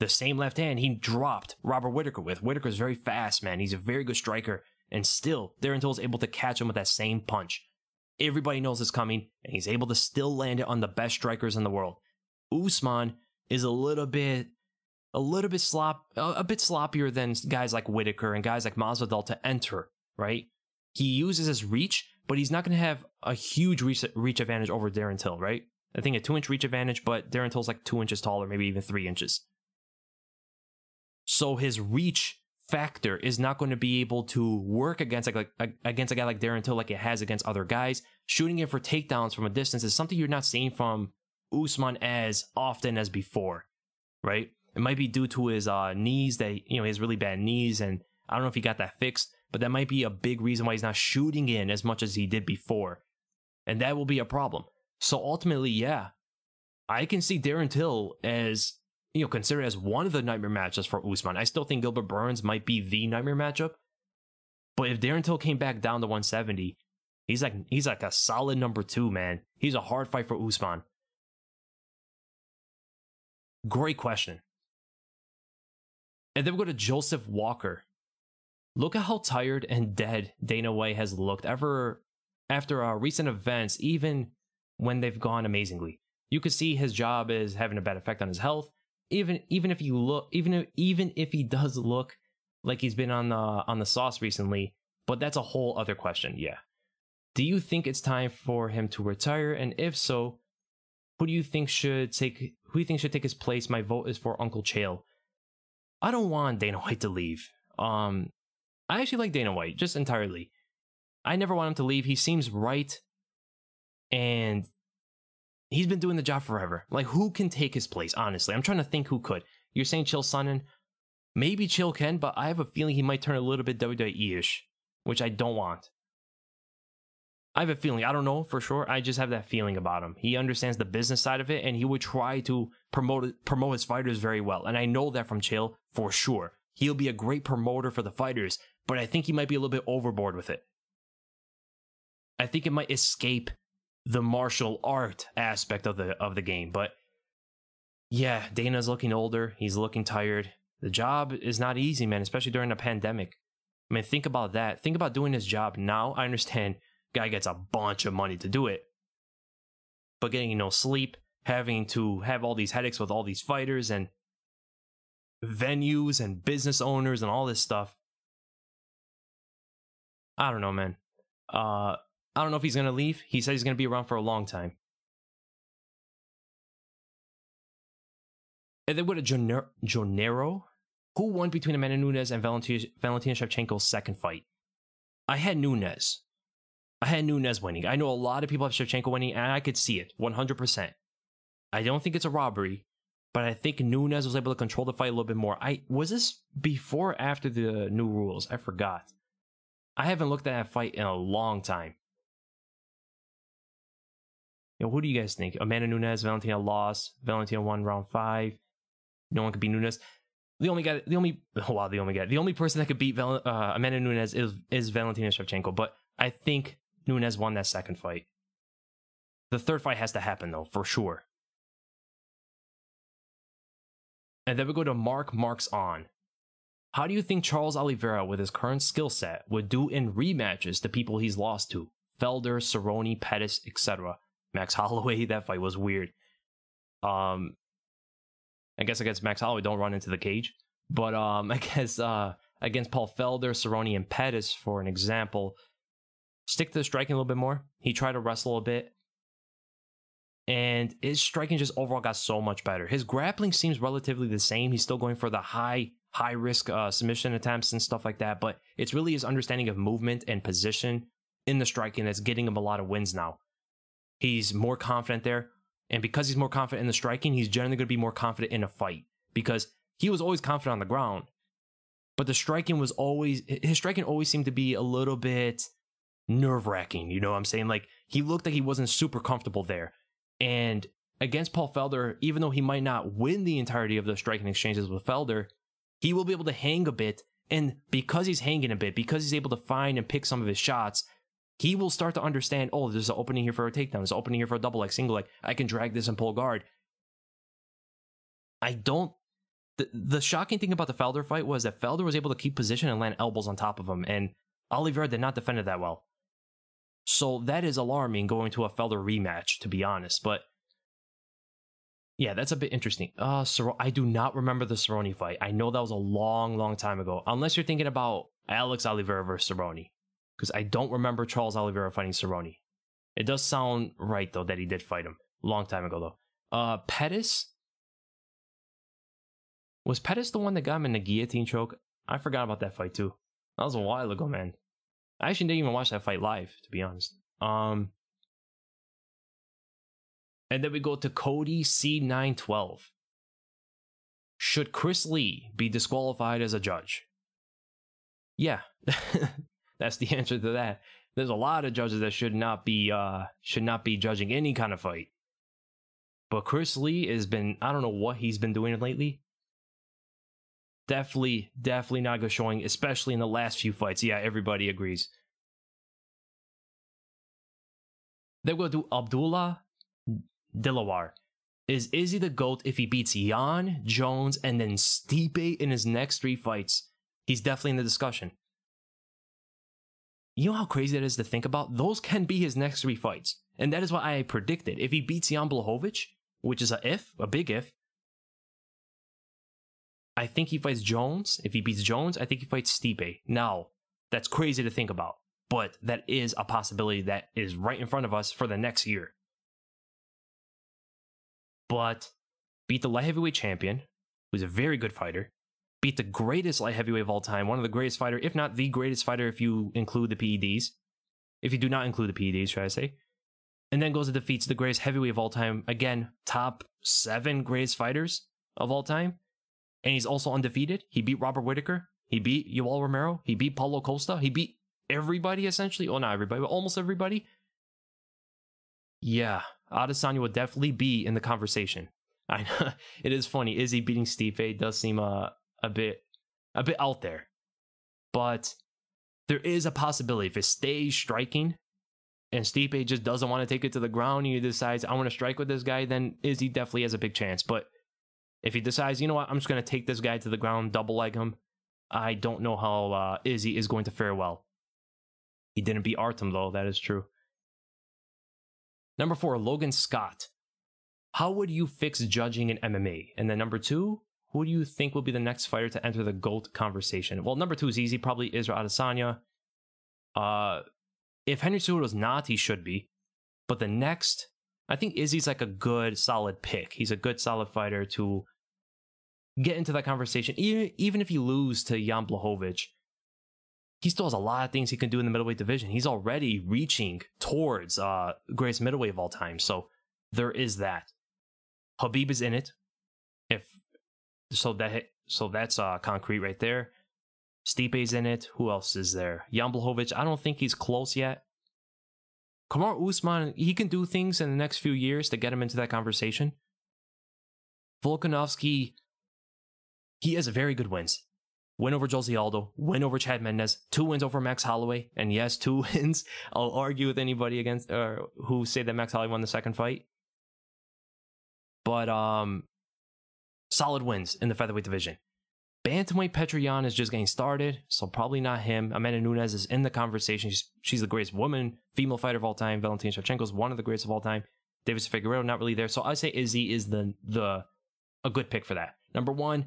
The same left hand he dropped Robert Whittaker with. Whittaker's very fast, man. He's a very good striker, and still, Darren Till is able to catch him with that same punch. Everybody knows it's coming, and he's able to still land it on the best strikers in the world. Usman is a little bit a little bit slop, a bit sloppier than guys like Whittaker and guys like Masvidal to enter, right? He uses his reach, but he's not going to have a huge reach, reach advantage over Darren Till, right? I think a two-inch reach advantage, but Darren Till's like two inches taller, maybe even three inches. So his reach factor is not going to be able to work against like, like against a guy like Darren Till like it has against other guys. Shooting it for takedowns from a distance is something you're not seeing from Usman as often as before, right? It might be due to his uh, knees that, you know, he has really bad knees, and I don't know if he got that fixed, but that might be a big reason why he's not shooting in as much as he did before, and that will be a problem. So ultimately, yeah, I can see Darren Till as, you know, considered as one of the nightmare matchups for Usman. I still think Gilbert Burns might be the nightmare matchup, but if Darren Till came back down to one seventy, he's like he's like a solid number two, man. He's a hard fight for Usman. Great question. And then we go to Joseph Walker. Look at how tired and dead Dana White has looked ever after our recent events, even when they've gone amazingly. You could see his job is having a bad effect on his health. Even even if you look, even if, even if he does look like he's been on the on the sauce recently, but that's a whole other question. Yeah. Do you think it's time for him to retire? And if so, who do you think should take who do you think should take his place? My vote is for Uncle Chael. I don't want Dana White to leave. Um, I actually like Dana White, just entirely. I never want him to leave. He seems right. And he's been doing the job forever. Like, who can take his place, honestly? I'm trying to think who could. You're saying Chael Sonnen? Maybe Chael can, but I have a feeling he might turn a little bit W W E-ish, which I don't want. I have a feeling. I don't know for sure. I just have that feeling about him. He understands the business side of it, and he would try to promote promote his fighters very well. And I know that from Chael for sure. He'll be a great promoter for the fighters, but I think he might be a little bit overboard with it. I think it might escape the martial art aspect of the of the game. But yeah, Dana's looking older. He's looking tired. The job is not easy, man, especially during a pandemic. I mean, think about that. Think about doing his job now. I understand. Guy gets a bunch of money to do it, but getting no sleep, having to have all these headaches with all these fighters, and venues and business owners and all this stuff. I don't know, man. Uh, I don't know if he's going to leave. He said he's going to be around for a long time. And then with a Jonero, who won between Amanda Nunes and Valentina, Valentina Shevchenko's second fight? I had Nunes. I had Nunes winning. I know a lot of people have Shevchenko winning, and I could see it, one hundred percent. I don't think it's a robbery, but I think Nunes was able to control the fight a little bit more. I was this before or after the new rules? I forgot. I haven't looked at that fight in a long time. Yo, who do you guys think? Amanda Nunes, Valentina lost. Valentina won round five. No one could beat Nunes. The only guy, the only, oh, wow, the only guy, the only person that could beat Val, uh, Amanda Nunes is, is Valentina Shevchenko, but I think Nunes won that second fight. The third fight has to happen, though, for sure. And then we go to Mark Marks on. How do you think Charles Oliveira, with his current skill set, would do in rematches to people he's lost to? Felder, Cerrone, Pettis, et cetera. Max Holloway, that fight was weird. Um, I guess against Max Holloway, don't run into the cage. But um, I guess uh, against Paul Felder, Cerrone, and Pettis, for an example, stick to the striking a little bit more. He tried to wrestle a bit. And his striking just overall got so much better. His grappling seems relatively the same. He's still going for the high, high-risk uh, submission attempts and stuff like that. But it's really his understanding of movement and position in the striking that's getting him a lot of wins now. He's more confident there. And because he's more confident in the striking, he's generally going to be more confident in a fight. Because he was always confident on the ground. But the striking was always... His striking always seemed to be a little bit nerve-wracking, you know what I'm saying? Like, he looked like he wasn't super comfortable there. And against Paul Felder, even though he might not win the entirety of the striking exchanges with Felder, he will be able to hang a bit. And because he's hanging a bit, because he's able to find and pick some of his shots, he will start to understand, oh, there's an opening here for a takedown. There's an opening here for a double leg, single leg. I can drag this and pull guard. I don't... The, the shocking thing about the Felder fight was that Felder was able to keep position and land elbows on top of him. And Oliveira did not defend it that well. So that is alarming going to a Felder rematch, to be honest. But yeah, that's a bit interesting. Uh, Cer I do not remember the Cerrone fight. I know that was a long, long time ago. Unless you're thinking about Alex Oliveira versus Cerrone. Because I don't remember Charles Oliveira fighting Cerrone. It does sound right, though, that he did fight him. Long time ago, though. Uh, Pettis? Was Pettis the one that got him in the guillotine choke? I forgot about that fight, too. That was a while ago, man. I actually didn't even watch that fight live, to be honest. Um, and then we go to Cody C nine twelve. Should Chris Lee be disqualified as a judge? Yeah, that's the answer to that. There's a lot of judges that should not be uh, should not be judging any kind of fight. But Chris Lee has been, I don't know what he's been doing lately. Definitely, definitely not good showing, especially in the last few fights. Yeah, everybody agrees. Then we'll do Abdullah Dilawar. Is Izzy the GOAT if he beats Yan, Jones, and then Stipe in his next three fights? He's definitely in the discussion. You know how crazy that is to think about? Those can be his next three fights. And that is what I predicted. If he beats Yan Blachowicz, which is a if, a big if, I think he fights Jones. If he beats Jones, I think he fights Stipe. Now, that's crazy to think about, but that is a possibility that is right in front of us for the next year. But beat the light heavyweight champion, who's a very good fighter. Beat the greatest light heavyweight of all time, one of the greatest fighter, if not the greatest fighter if you include the P E Ds. If you do not include the P E Ds, should I say. And then goes and defeats the greatest heavyweight of all time. Again, top seven greatest fighters of all time. And he's also undefeated. He beat Robert Whitaker. He beat Yoel Romero. He beat Paulo Costa. He beat everybody, essentially. Well, not everybody, but almost everybody. Yeah, Adesanya would definitely be in the conversation. I know. It is funny. Izzy beating Stipe does seem uh, a bit a bit out there. But there is a possibility. If it stays striking and Stipe just doesn't want to take it to the ground and he decides, I want to strike with this guy, then Izzy definitely has a big chance. But if he decides, you know what, I'm just going to take this guy to the ground, double leg him, I don't know how uh, Izzy is going to fare well. He didn't beat Artem, though, that is true. Number four, Logan Scott. How would you fix judging in M M A? And then number two, Who do you think will be the next fighter to enter the GOAT conversation? Well, number two is easy, probably Israel Adesanya. Uh, if Henry Cejudo's not, he should be. But the next, I think Izzy's like a good, solid pick. He's a good, solid fighter to get into that conversation. Even, even if you lose to Jan Blachowicz, he still has a lot of things he can do in the middleweight division. He's already reaching towards uh, greatest middleweight of all time. So there is that. Khabib is in it. If so, that so that's uh, concrete right there. Stipe's in it. Who else is there? Jan Blachowicz. I don't think he's close yet. Kamaru Usman, he can do things in the next few years to get him into that conversation. Volkanovski, he has very good wins. Win over Jose Aldo, win over Chad Mendes, two wins over Max Holloway, and yes, two wins. I'll argue with anybody against or uh, who say that Max Holloway won the second fight. But um, solid wins in the featherweight division. Bantamweight Petr Yan is just getting started, so probably not him. Amanda Nunes is in the conversation. She's, she's the greatest woman, female fighter of all time. Valentina Shevchenko is one of the greatest of all time. Deiveson Figueiredo, not really there. So I say Izzy is the the a good pick for that. Number one,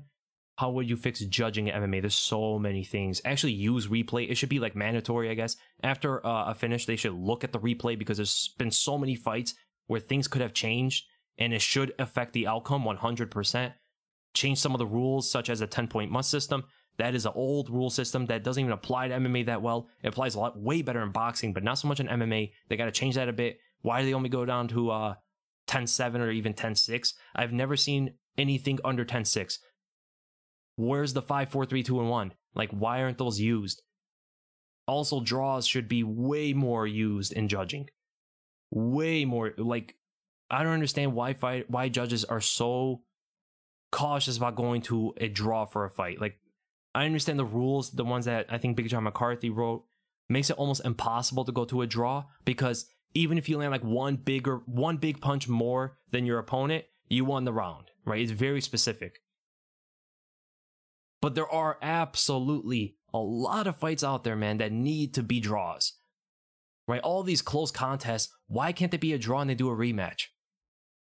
how would you fix judging at M M A? There's so many things. Actually, use replay. It should be like mandatory, I guess. After uh, a finish, they should look at the replay because there's been so many fights where things could have changed, and it should affect the outcome one hundred percent. Change some of the rules, such as a ten-point must system. That is an old rule system that doesn't even apply to M M A that well. It applies a lot way better in boxing, but not so much in M M A. They got to change that a bit. Why do they only go down to uh, ten seven or even ten six? I've never seen anything under ten six. Where's the five, four, three, two, and one? Like, why aren't those used? Also, draws should be way more used in judging. Way more. Like, I don't understand why fight, why judges are so cautious about going to a draw for a fight. Like, I understand the rules, the ones that I think Big John McCarthy wrote, makes it almost impossible to go to a draw because even if you land like one bigger, one big punch more than your opponent, you won the round, right? It's very specific. But there are absolutely a lot of fights out there, man, that need to be draws, right? All these close contests, why can't they be a draw and they do a rematch?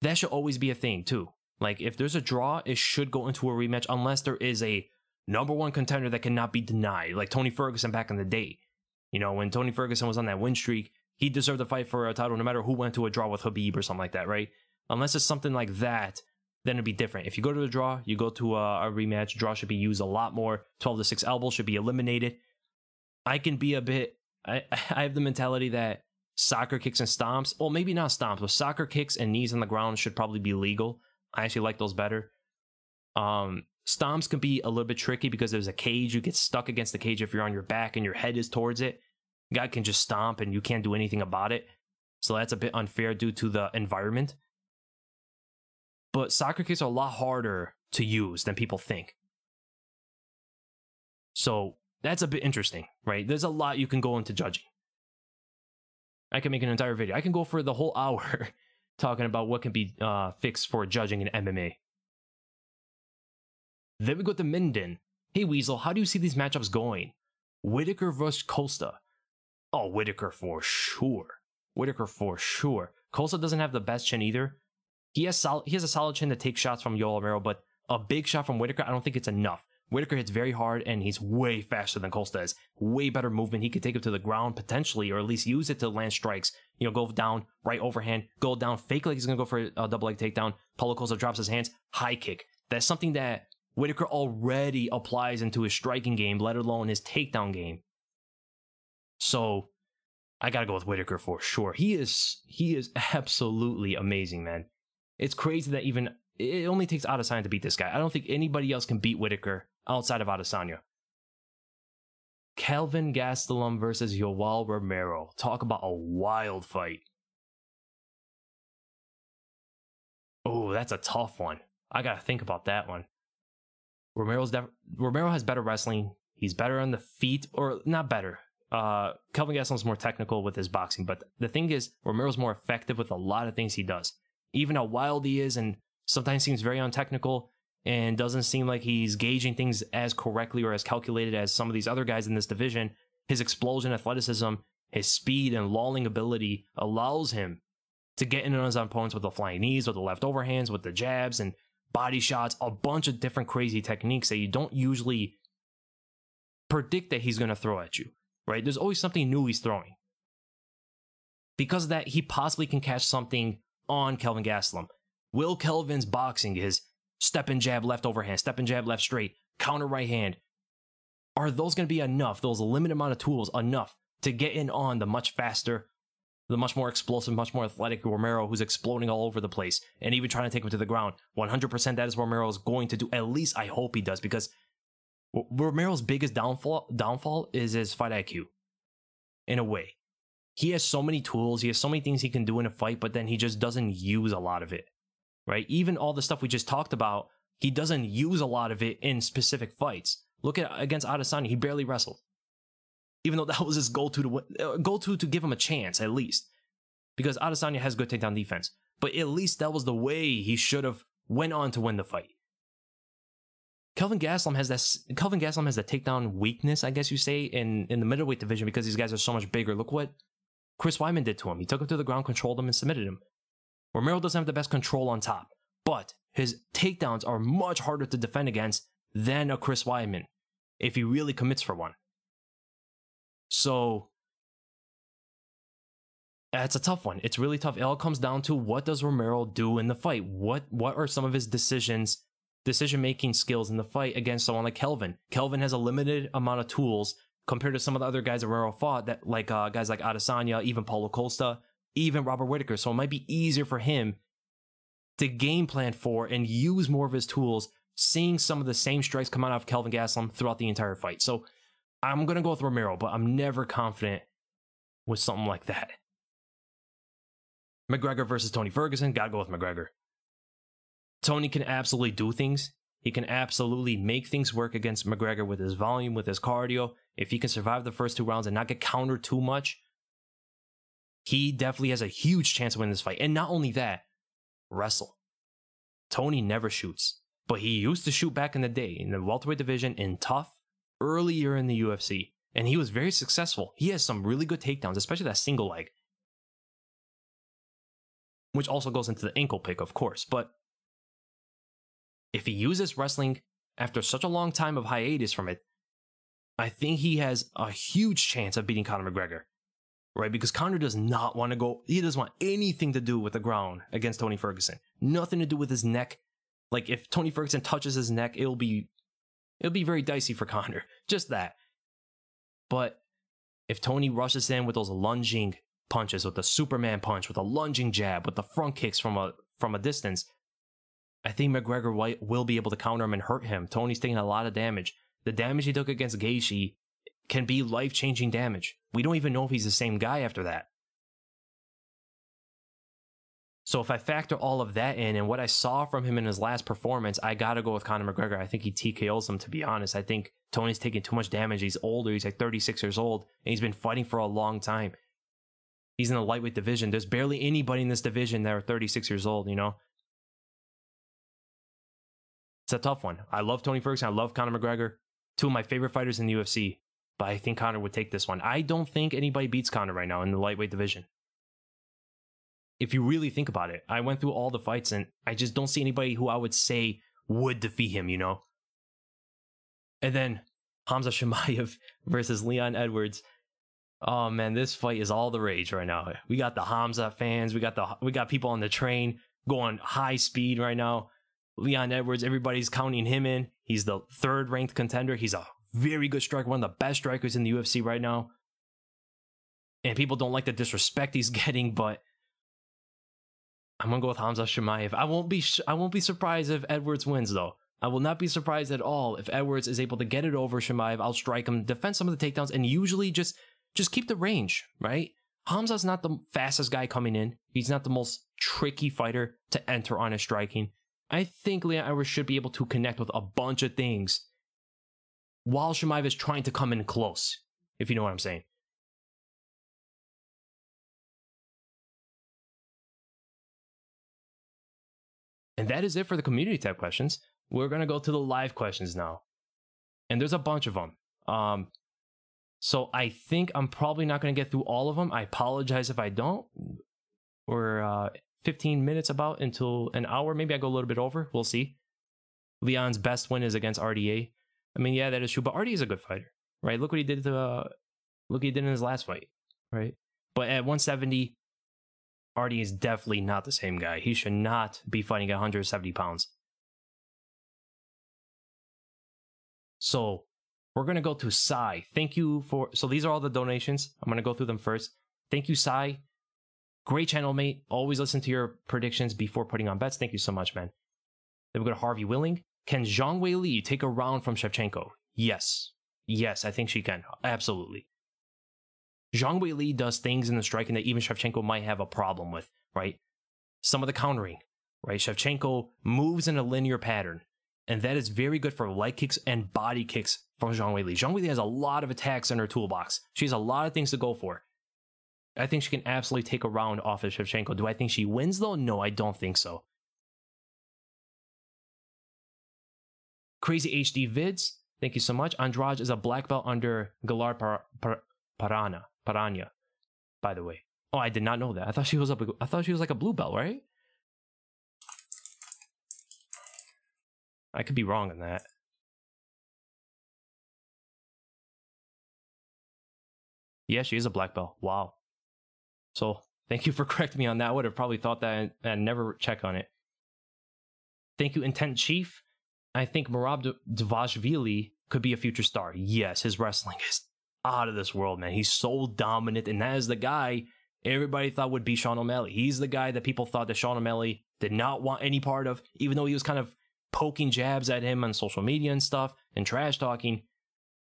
That should always be a thing, too. Like, if there's a draw, it should go into a rematch unless there is a number one contender that cannot be denied, like Tony Ferguson back in the day. You know, when Tony Ferguson was on that win streak, he deserved a fight for a title no matter who went to a draw with Khabib or something like that, right? Unless it's something like that, then it'd be different. If you go to a draw, you go to a, a rematch. Draw should be used a lot more. twelve to six elbows should be eliminated. I can be a bit... I, I have the mentality that soccer kicks and stomps... Well, maybe not stomps, but soccer kicks and knees on the ground should probably be legal. I actually like those better. Um, stomps can be a little bit tricky because there's a cage. You get stuck against the cage if you're on your back and your head is towards it. The guy can just stomp and you can't do anything about it. So that's a bit unfair due to the environment. But soccer kicks are a lot harder to use than people think. So that's a bit interesting, right? There's a lot you can go into judging. I can make an entire video. I can go for the whole hour talking about what can be uh, fixed for judging in M M A. Then we go to Minden. Hey Weasel, how do you see these matchups going? Whitaker versus Costa. Oh, Whitaker for sure. Whitaker for sure. Costa doesn't have the best chin either. He has, sol- he has a solid chin to take shots from Yoel Romero, but a big shot from Whitaker, I don't think it's enough. Whitaker hits very hard, and he's way faster than Costa is. Way better movement. He could take it to the ground, potentially, or at least use it to land strikes. You know, go down, right overhand, go down, fake leg. He's going to go for a double leg takedown. Paulo Costa drops his hands, high kick. That's something that Whitaker already applies into his striking game, let alone his takedown game. So, I got to go with Whitaker for sure. He is, he is absolutely amazing, man. It's crazy that even... It only takes Adesanya to beat this guy. I don't think anybody else can beat Whitaker outside of Adesanya. Kelvin Gastelum versus Yoel Romero. Talk about a wild fight. Oh, that's a tough one. I gotta think about that one. Romero's def- Romero has better wrestling. He's better on the feet, or not better. Uh, Kelvin Gastelum's more technical with his boxing, but the thing is, Romero's more effective with a lot of things he does. Even how wild he is and sometimes seems very untechnical and doesn't seem like he's gauging things as correctly or as calculated as some of these other guys in this division. His explosion, athleticism, his speed, and lolling ability allows him to get in on his opponents with the flying knees, with the left overhands, with the jabs, and body shots, a bunch of different crazy techniques that you don't usually predict that he's going to throw at you, right? There's always something new he's throwing. Because of that, he possibly can catch something on Kelvin Gastelum. Will Kelvin's boxing, his step and jab left overhand, step and jab left straight, counter right hand, are those going to be enough, those limited amount of tools, enough to get in on the much faster, the much more explosive, much more athletic Romero, who's exploding all over the place and even trying to take him to the ground? one hundred percent that is what Romero is going to do. At least I hope he does, because Romero's biggest downfall, downfall is his fight I Q, in a way. He has so many tools, he has so many things he can do in a fight, but then he just doesn't use a lot of it, right? Even all the stuff we just talked about, he doesn't use a lot of it in specific fights. Look at against Adesanya, he barely wrestled. Even though that was his goal to, to win, uh, goal to, to give him a chance, at least. Because Adesanya has good takedown defense. But at least that was the way he should have went on to win the fight. Kelvin Gastelum has that Kelvin Gastelum has that takedown weakness, I guess you say, in, in the middleweight division, because these guys are so much bigger. Look what Chris Weidman did to him. He took him to the ground, controlled him, and submitted him. Romero doesn't have the best control on top, but his takedowns are much harder to defend against than a Chris Weidman, if he really commits for one. So, that's a tough one. It's really tough. It all comes down to, what does Romero do in the fight? What, what are some of his decisions, decision-making skills in the fight against someone like Kelvin? Kelvin has a limited amount of tools compared to some of the other guys that Romero fought, that like uh, guys like Adesanya, even Paulo Costa, even Robert Whittaker. So it might be easier for him to game plan for and use more of his tools, seeing some of the same strikes come out of Kelvin Gastelum throughout the entire fight. So I'm going to go with Romero, but I'm never confident with something like that. McGregor versus Tony Ferguson. Gotta go with McGregor. Tony can absolutely do things. He can absolutely make things work against McGregor with his volume, with his cardio. If he can survive the first two rounds and not get countered too much, he definitely has a huge chance to win this fight. And not only that, wrestle. Tony never shoots, but he used to shoot back in the day in the welterweight division in tough earlier in the U F C. And he was very successful. He has some really good takedowns, especially that single leg, which also goes into the ankle pick, of course. But if he uses wrestling after such a long time of hiatus from it, I think he has a huge chance of beating Conor McGregor, right? Because Conor does not want to go, he doesn't want anything to do with the ground against Tony Ferguson. Nothing to do with his neck. Like, if Tony Ferguson touches his neck, it'll be, it'll be very dicey for Conor. Just that. But if Tony rushes in with those lunging punches, with the Superman punch, with a lunging jab, with the front kicks from a, from a distance, I think McGregor will be able to counter him and hurt him. Tony's taking a lot of damage. The damage he took against Gaethje can be life-changing damage. We don't even know if he's the same guy after that. So if I factor all of that in and what I saw from him in his last performance, I gotta go with Conor McGregor. I think he T K Os him, to be honest. I think Tony's taking too much damage. He's older. He's like thirty-six years old, and he's been fighting for a long time. He's in the lightweight division. There's barely anybody in this division that are thirty-six years old, you know? It's a tough one. I love Tony Ferguson. I love Conor McGregor. Two of my favorite fighters in the U F C. But I think Conor would take this one. I don't think anybody beats Conor right now in the lightweight division. If you really think about it, I went through all the fights and I just don't see anybody who I would say would defeat him, you know? And then Hamza Chimaev versus Leon Edwards. Oh man, this fight is all the rage right now. We got the Hamza fans. We got the we got people on the train going high speed right now. Leon Edwards, everybody's counting him in. He's the third ranked contender. He's a very good striker, one of the best strikers in the U F C right now. And people don't like the disrespect he's getting, but I'm gonna go with Hamza Chimaev. I won't be sh I won't be surprised if Edwards wins, though. I will not be surprised at all if Edwards is able to get it over Chimaev. I'll strike him, defend some of the takedowns, and usually just just keep the range, right? Hamza's not the fastest guy coming in. He's not the most tricky fighter to enter on his striking. I think Leon Edwards should be able to connect with a bunch of things while Chimaev is trying to come in close, if you know what I'm saying. And that is it for the community tab questions. We're going to go to the live questions now. And there's a bunch of them. Um, so I think I'm probably not going to get through all of them. I apologize if I don't. We're uh, fifteen minutes about until an hour. Maybe I go a little bit over. We'll see. Leon's best win is against R D A. I mean, yeah, that is true, but R D A is a good fighter, right? Look what he did to uh, look what he did in his last fight, right? But at one seventy, R D A is definitely not the same guy. He should not be fighting at one seventy pounds. So we're going to go to Sai. Thank you for... So these are all the donations. I'm going to go through them first. Thank you, Sai. Great channel, mate. Always listen to your predictions before putting on bets. Thank you so much, man. Then we go to Harvey Willing. Can Zhang Wei Li take a round from Shevchenko? Yes. Yes, I think she can. Absolutely. Zhang Wei Li does things in the striking that even Shevchenko might have a problem with, right? Some of the countering, right? Shevchenko moves in a linear pattern, and that is very good for leg kicks and body kicks from Zhang Wei Li. Zhang Wei Li has a lot of attacks in her toolbox. She has a lot of things to go for. I think she can absolutely take a round off of Shevchenko. Do I think she wins, though? No, I don't think so. Crazy H D Vids, thank you so much. Andrade is a black belt under Galar Par Par Parana. Parana, by the way. Oh, I did not know that. I thought she was up. I thought she was like a blue belt, right? I could be wrong on that. Yeah, she is a black belt. Wow. So thank you for correcting me on that. I would have probably thought that and, and never check on it. Thank you, Intent Chief. I think Merab Dvashvili could be a future star. Yes, his wrestling is out of this world, man. He's so dominant, and that is the guy everybody thought would be Sean O'Malley. He's the guy that people thought that Sean O'Malley did not want any part of, even though he was kind of poking jabs at him on social media and stuff and trash talking.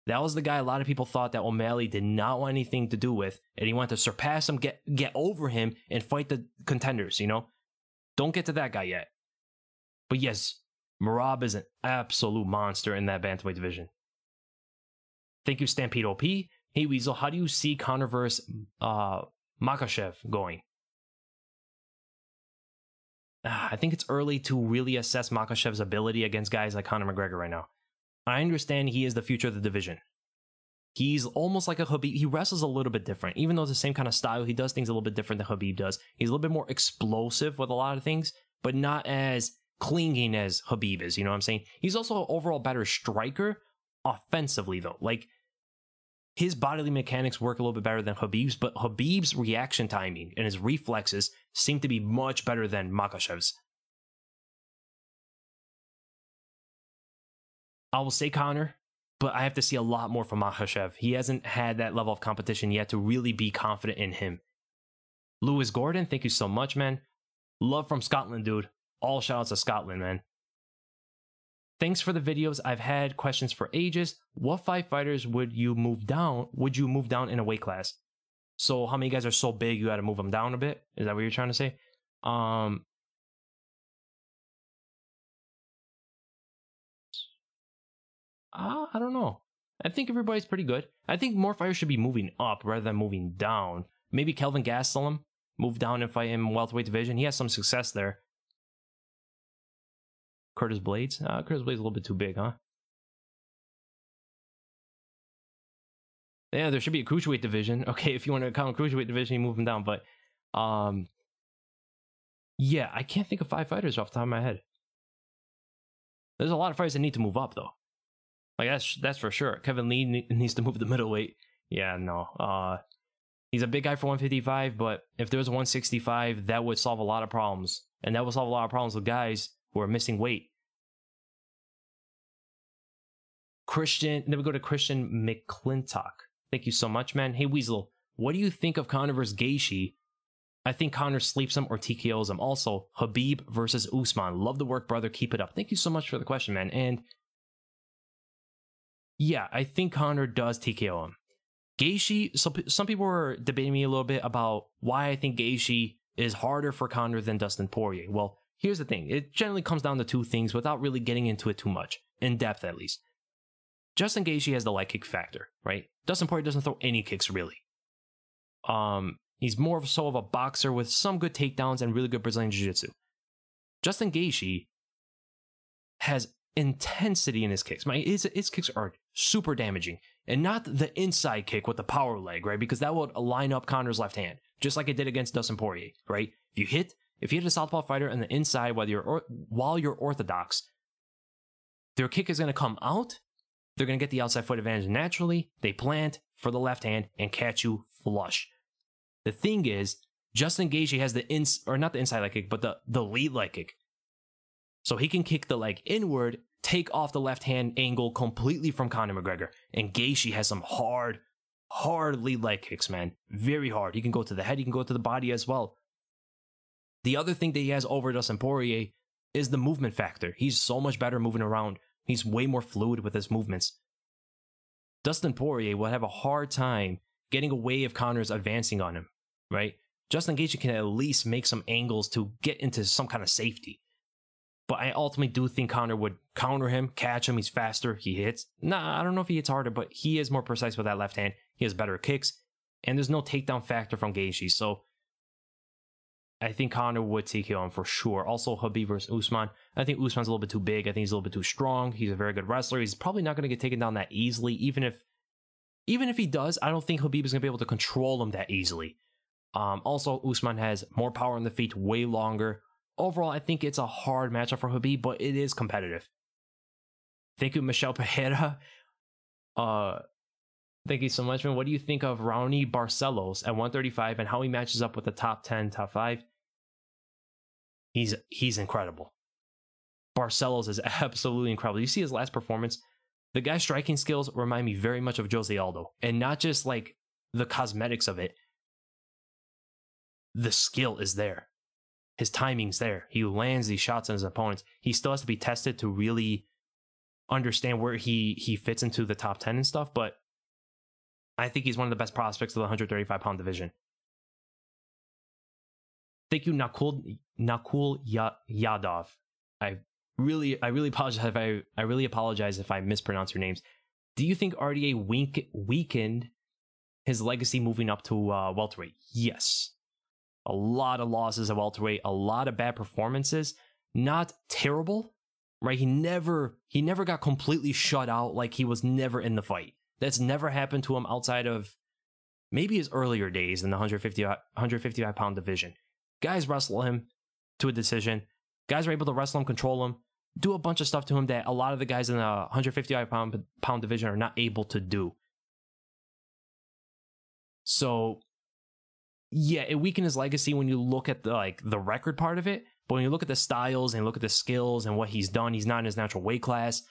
That was the guy a lot of people thought that O'Malley did not want anything to do with, and he wanted to surpass him, get get over him, and fight the contenders, you know? Don't get to that guy yet. But yes, Merab is an absolute monster in that bantamweight division. Thank you, Stampede O P. Hey, Weasel, how do you see Conor versus uh, Makhachev going? Ah, I think it's early to really assess Makhachev's ability against guys like Conor McGregor right now. I understand he is the future of the division. He's almost like a Khabib. He wrestles a little bit different. Even though it's the same kind of style, he does things a little bit different than Khabib does. He's a little bit more explosive with a lot of things, but not as clinging as Khabib is, you know what I'm saying? He's also an overall better striker offensively, though. Like, his bodily mechanics work a little bit better than Khabib's, but Khabib's reaction timing and his reflexes seem to be much better than Makhachev's. I will say Conor, but I have to see a lot more from Makhachev. He hasn't had that level of competition yet to really be confident in him. Lewis Gordon, thank you so much, man. Love from Scotland, dude. All shout outs to Scotland, man. Thanks for the videos. I've had questions for ages. What five fighters would you move down? Would you move down in a weight class? So how many guys are so big you got to move them down a bit? Is that what you're trying to say? Um... Uh, I don't know. I think everybody's pretty good. I think more fighters should be moving up rather than moving down. Maybe Kelvin Gastelum, move down and fight him in welterweight division. He has some success there. Curtis Blades? Uh, Curtis Blades is a little bit too big, huh? Yeah, there should be a cruiserweight division. Okay, if you want to count cruiserweight division, you move him down. But, um, yeah, I can't think of five fighters off the top of my head. There's a lot of fighters that need to move up, though. Like, that's, that's for sure. Kevin Lee needs to move the middleweight. Yeah, no. Uh, he's a big guy for one fifty-five, but if there was one sixty-five, that would solve a lot of problems. And that would solve a lot of problems with guys who are missing weight. Christian, then we go to Christian McClintock. Thank you so much, man. Hey, Weasel, what do you think of Conor versus Gaethje? I think Conor sleeps him or T K Os him. Also, Khabib versus Usman. Love the work, brother. Keep it up. Thank you so much for the question, man. And yeah, I think Conor does T K O him. Gaethje, so some people were debating me a little bit about why I think Gaethje is harder for Conor than Dustin Poirier. Well, here's the thing. It generally comes down to two things without really getting into it too much, in depth at least. Justin Gaethje has the light kick factor, right? Dustin Poirier doesn't throw any kicks, really. Um, he's more of so of a boxer with some good takedowns and really good Brazilian Jiu-Jitsu. Justin Gaethje has intensity in his kicks. My his, his kicks are super damaging, and not the inside kick with the power leg, right? Because that would line up Conor's left hand, just like it did against Dustin Poirier, right? If you hit, if you hit a southpaw fighter on the inside while you're while you're orthodox, Their kick is going to come out. They're going to get the outside foot advantage naturally. They plant for the left hand and catch you flush. The thing is, Justin Gaethje has the ins or not the inside leg kick, but the, the lead leg kick. So he can kick the leg inward, take off the left hand angle completely from Conor McGregor. And Gaethje has some hard, hard lead leg kicks, man. Very hard. He can go to the head. He can go to the body as well. The other thing that he has over Dustin Poirier is the movement factor. He's so much better moving around. He's way more fluid with his movements. Dustin Poirier will have a hard time getting away if Conor's advancing on him, right? Justin Gaethje can at least make some angles to get into some kind of safety. But I ultimately do think Conor would counter him, catch him, he's faster, he hits. Nah, I don't know if he hits harder, but he is more precise with that left hand. He has better kicks, and there's no takedown factor from Gaethje, so I think Conor would T K O him for sure. Also, Khabib versus Usman. I think Usman's a little bit too big. I think he's a little bit too strong. He's a very good wrestler. He's probably not going to get taken down that easily. Even if, even if he does, I don't think Khabib is going to be able to control him that easily. Um, also, Usman has more power on the feet, way longer. Overall, I think it's a hard matchup for Khabib, but it is competitive. Thank you, Michelle Pereira. Uh, thank you so much, man. What do you think of Ronnie Barcelos at one thirty-five and how he matches up with the top ten, top five? He's he's incredible. Barcelos is absolutely incredible. You see his last performance. The guy's striking skills remind me very much of Jose Aldo. And not just like the cosmetics of it. The skill is there. His timing's there. He lands these shots on his opponents. He still has to be tested to really understand where he, he fits into the top ten and stuff. But I think he's one of the best prospects of the one thirty-five pound division. Thank you, Nakul Nakul Yadav. I really, I really apologize if I, I really apologize if I mispronounce your names. Do you think R D A weak, weakened his legacy moving up to uh, welterweight? Yes, a lot of losses at welterweight, a lot of bad performances. Not terrible, right? He never, he never got completely shut out. Like he was never in the fight. That's never happened to him outside of maybe his earlier days in the one fifty-five pound division. Guys wrestle him to a decision. Guys are able to wrestle him, control him, do a bunch of stuff to him that a lot of the guys in the one fifty-five pound division are not able to do. So, yeah, it weakened his legacy when you look at the, like, the record part of it. But when you look at the styles and look at the skills and what he's done, he's not in his natural weight class.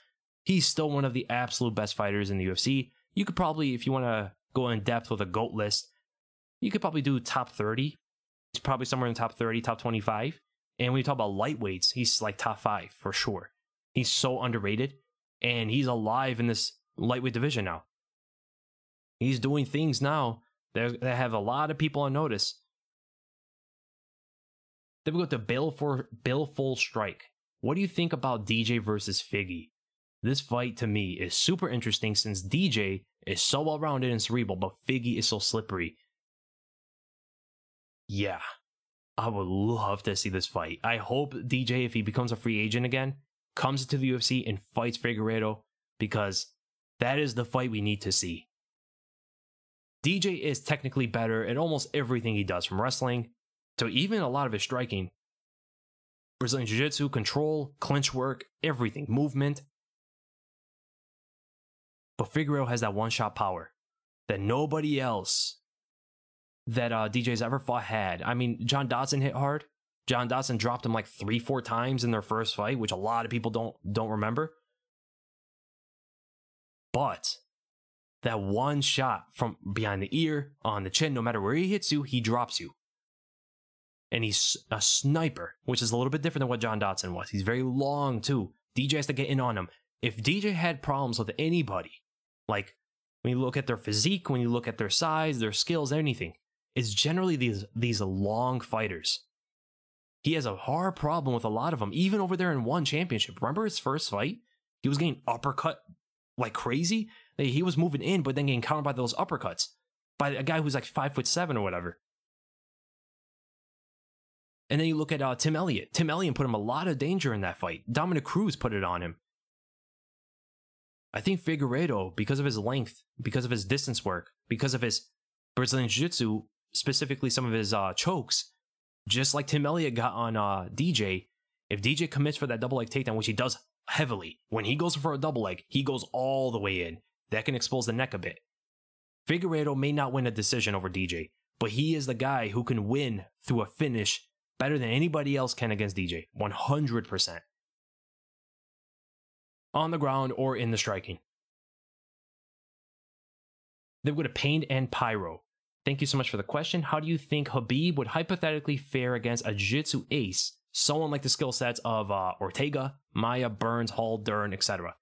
He's still one of the absolute best fighters in the U F C. You could probably, if you want to go in depth with a GOAT list, you could probably do top thirty. He's probably somewhere in the top thirty, top twenty-five. And when you talk about lightweights, he's like top five for sure. He's so underrated. And he's alive in this lightweight division now. He's doing things now that have a lot of people on notice. Then we go to Bill for Bill Full Strike. What do you think about D J versus Figgy? This fight to me is super interesting since D J is so well-rounded and cerebral, but Figgy is so slippery. Yeah, I would love to see this fight. I hope D J, if he becomes a free agent again, comes to the U F C and fights Figueiredo, because that is the fight we need to see. D J is technically better at almost everything he does, from wrestling to even a lot of his striking. Brazilian Jiu-Jitsu, control, clinch work, everything, movement. But Figueiredo has that one-shot power that nobody else that uh, D J's ever fought had. I mean, John Dodson hit hard. John Dodson dropped him like three, four times in their first fight, which a lot of people don't don't remember. But that one shot from behind the ear, on the chin, no matter where he hits you, he drops you. And he's a sniper, which is a little bit different than what John Dodson was. He's very long, too. D J has to get in on him. If D J had problems with anybody, like when you look at their physique, when you look at their size, their skills, anything, it's generally these these long fighters. He has a hard problem with a lot of them, even over there in one championship. Remember his first fight? He was getting uppercut like crazy. He was moving in, but then getting countered by those uppercuts by a guy who's like five foot seven or whatever. And then you look at uh, Tim Elliott. Tim Elliott put him a lot of danger in that fight. Dominic Cruz put it on him. I think Figueiredo, because of his length, because of his distance work, because of his Brazilian Jiu-Jitsu, specifically some of his uh, chokes, just like Tim Elliott got on uh, D J, if D J commits for that double leg takedown, which he does heavily. When he goes for a double leg, he goes all the way in. That can expose the neck a bit. Figueiredo may not win a decision over D J, but he is the guy who can win through a finish better than anybody else can against D J, one hundred percent. On the ground or in the striking. Then we go to Pain and Pyro. Thank you so much for the question. How do you think Khabib would hypothetically fare against a jiu-jitsu ace, someone like the skill sets of uh, Ortega, Maia, Burns, Hall, Dern, et cetera?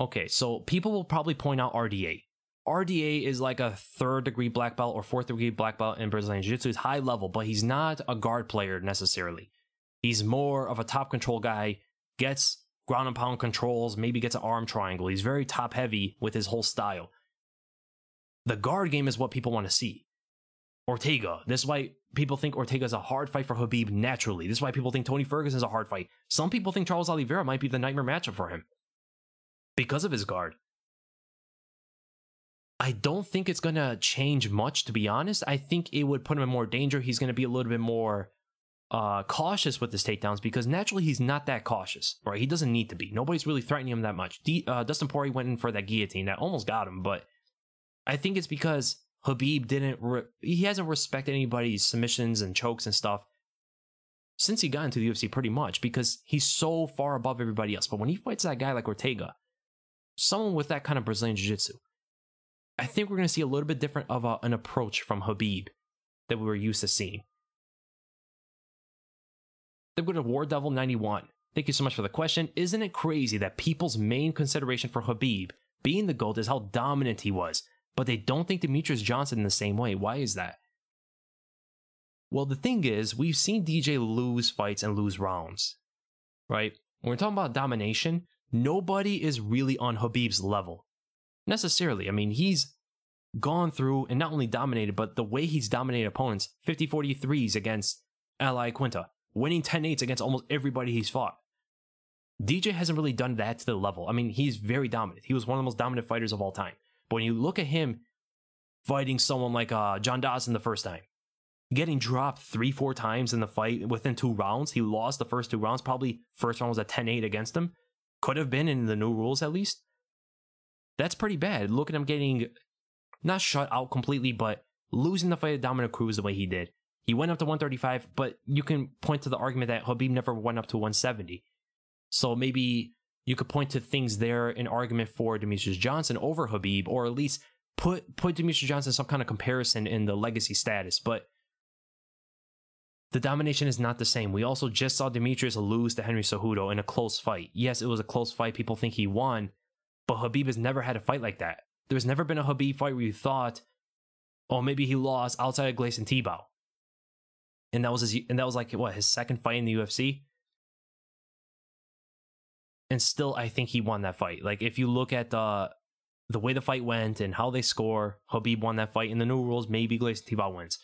Okay, so people will probably point out R D A. R D A is like a third degree black belt or fourth degree black belt in Brazilian Jiu-Jitsu. He's high level, but he's not a guard player necessarily. He's more of a top control guy, gets ground and pound controls, maybe gets an arm triangle. He's very top heavy with his whole style. The guard game is what people want to see. Ortega. This is why people think Ortega is a hard fight for Khabib naturally. This is why people think Tony Ferguson is a hard fight. Some people think Charles Oliveira might be the nightmare matchup for him because of his guard. I don't think it's going to change much, to be honest. I think it would put him in more danger. He's going to be a little bit more uh, cautious with his takedowns because naturally he's not that cautious, right? He doesn't need to be. Nobody's really threatening him that much. D uh, Dustin Poirier went in for that guillotine. That almost got him, but I think it's because Khabib didn't, re he hasn't respected anybody's submissions and chokes and stuff since he got into the U F C pretty much because he's so far above everybody else. But when he fights that guy like Ortega, someone with that kind of Brazilian Jiu-Jitsu, I think we're going to see a little bit different of a, an approach from Khabib that we were used to seeing. Then we go to War Devil ninety-one. Thank you so much for the question. Isn't it crazy that people's main consideration for Khabib being the GOAT is how dominant he was? But they don't think Demetrius Johnson in the same way. Why is that? Well, the thing is, we've seen D J lose fights and lose rounds, right? When we're talking about domination, nobody is really on Khabib's level, necessarily. I mean, he's gone through and not only dominated, but the way he's dominated opponents, fifty forty-threes against Ally Quinta, winning ten eights against almost everybody he's fought. D J hasn't really done that to the level. I mean, he's very dominant. He was one of the most dominant fighters of all time. But when you look at him fighting someone like uh, John Dodson the first time, getting dropped three, four times in the fight within two rounds, he lost the first two rounds, probably first round was a ten eight against him, could have been in the new rules at least. That's pretty bad. Look at him getting, not shut out completely, but losing the fight to Dominic Cruz the way he did. He went up to one thirty-five, but you can point to the argument that Khabib never went up to one seventy. So maybe you could point to things there, an argument for Demetrius Johnson over Khabib, or at least put, put Demetrius Johnson some kind of comparison in the legacy status. But the domination is not the same. We also just saw Demetrius lose to Henry Cejudo in a close fight. Yes, it was a close fight. People think he won, but Khabib has never had a fight like that. There's never been a Khabib fight where you thought, oh, maybe he lost outside of Gleison Tibau. And that was his, and that was like, what, his second fight in the U F C? And still, I think he won that fight. Like, if you look at the, the way the fight went and how they score, Khabib won that fight. In the new rules, maybe Gleison Tibau wins.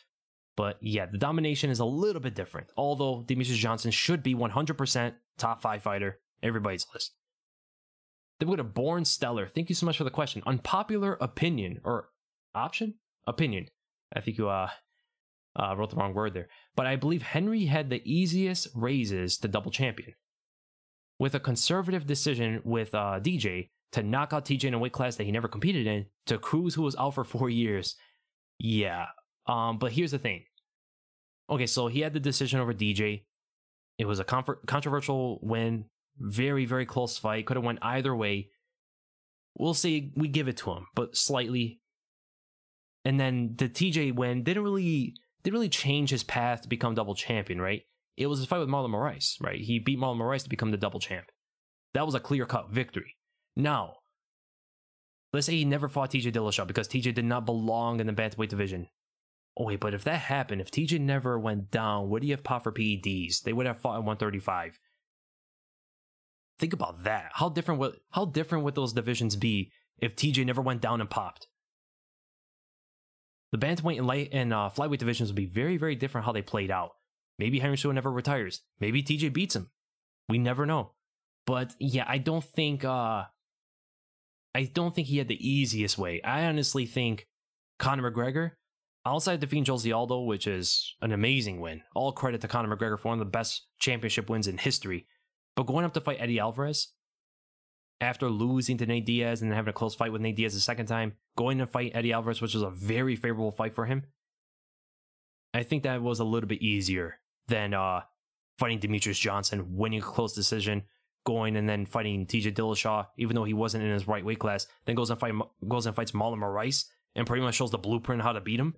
But yeah, the domination is a little bit different. Although Demetrius Johnson should be one hundred percent top five fighter, everybody's list. Then we go to Born Stellar. Thank you so much for the question. Unpopular opinion or option? Opinion. I think you uh, uh, wrote the wrong word there. But I believe Henry had the easiest raises to double champion, with a conservative decision with uh, D J to knock out T J in a weight class that he never competed in, to Cruz, who was out for four years. Yeah, um, but here's the thing. Okay, so he had the decision over D J. It was a controversial win. Very, very close fight. Could have went either way. We'll say we give it to him, but slightly. And then the T J win didn't really, didn't really change his path to become double champion, right? It was a fight with Marlon Moraes, right? He beat Marlon Moraes to become the double champ. That was a clear-cut victory. Now, let's say he never fought T J Dillashaw because T J did not belong in the bantamweight division. Oh, wait, but if that happened, if T J never went down, would he have popped for P E Ds? They would have fought at one thirty-five. Think about that. How different would, how different would those divisions be if T J never went down and popped? The bantamweight and, light and uh, flyweight divisions would be very, very different how they played out. Maybe Henry Cejudo never retires. Maybe T J beats him. We never know. But yeah, I don't think uh, I don't think he had the easiest way. I honestly think Conor McGregor outside defeating Jose Aldo, which is an amazing win. All credit to Conor McGregor for one of the best championship wins in history. But going up to fight Eddie Alvarez, after losing to Nate Diaz and having a close fight with Nate Diaz the second time, going to fight Eddie Alvarez, which was a very favorable fight for him, I think that was a little bit easier than uh, fighting Demetrius Johnson, winning a close decision, going and then fighting T J Dillashaw, even though he wasn't in his right weight class, then goes and, fight, goes and fights Marlon Moraes, and pretty much shows the blueprint how to beat him,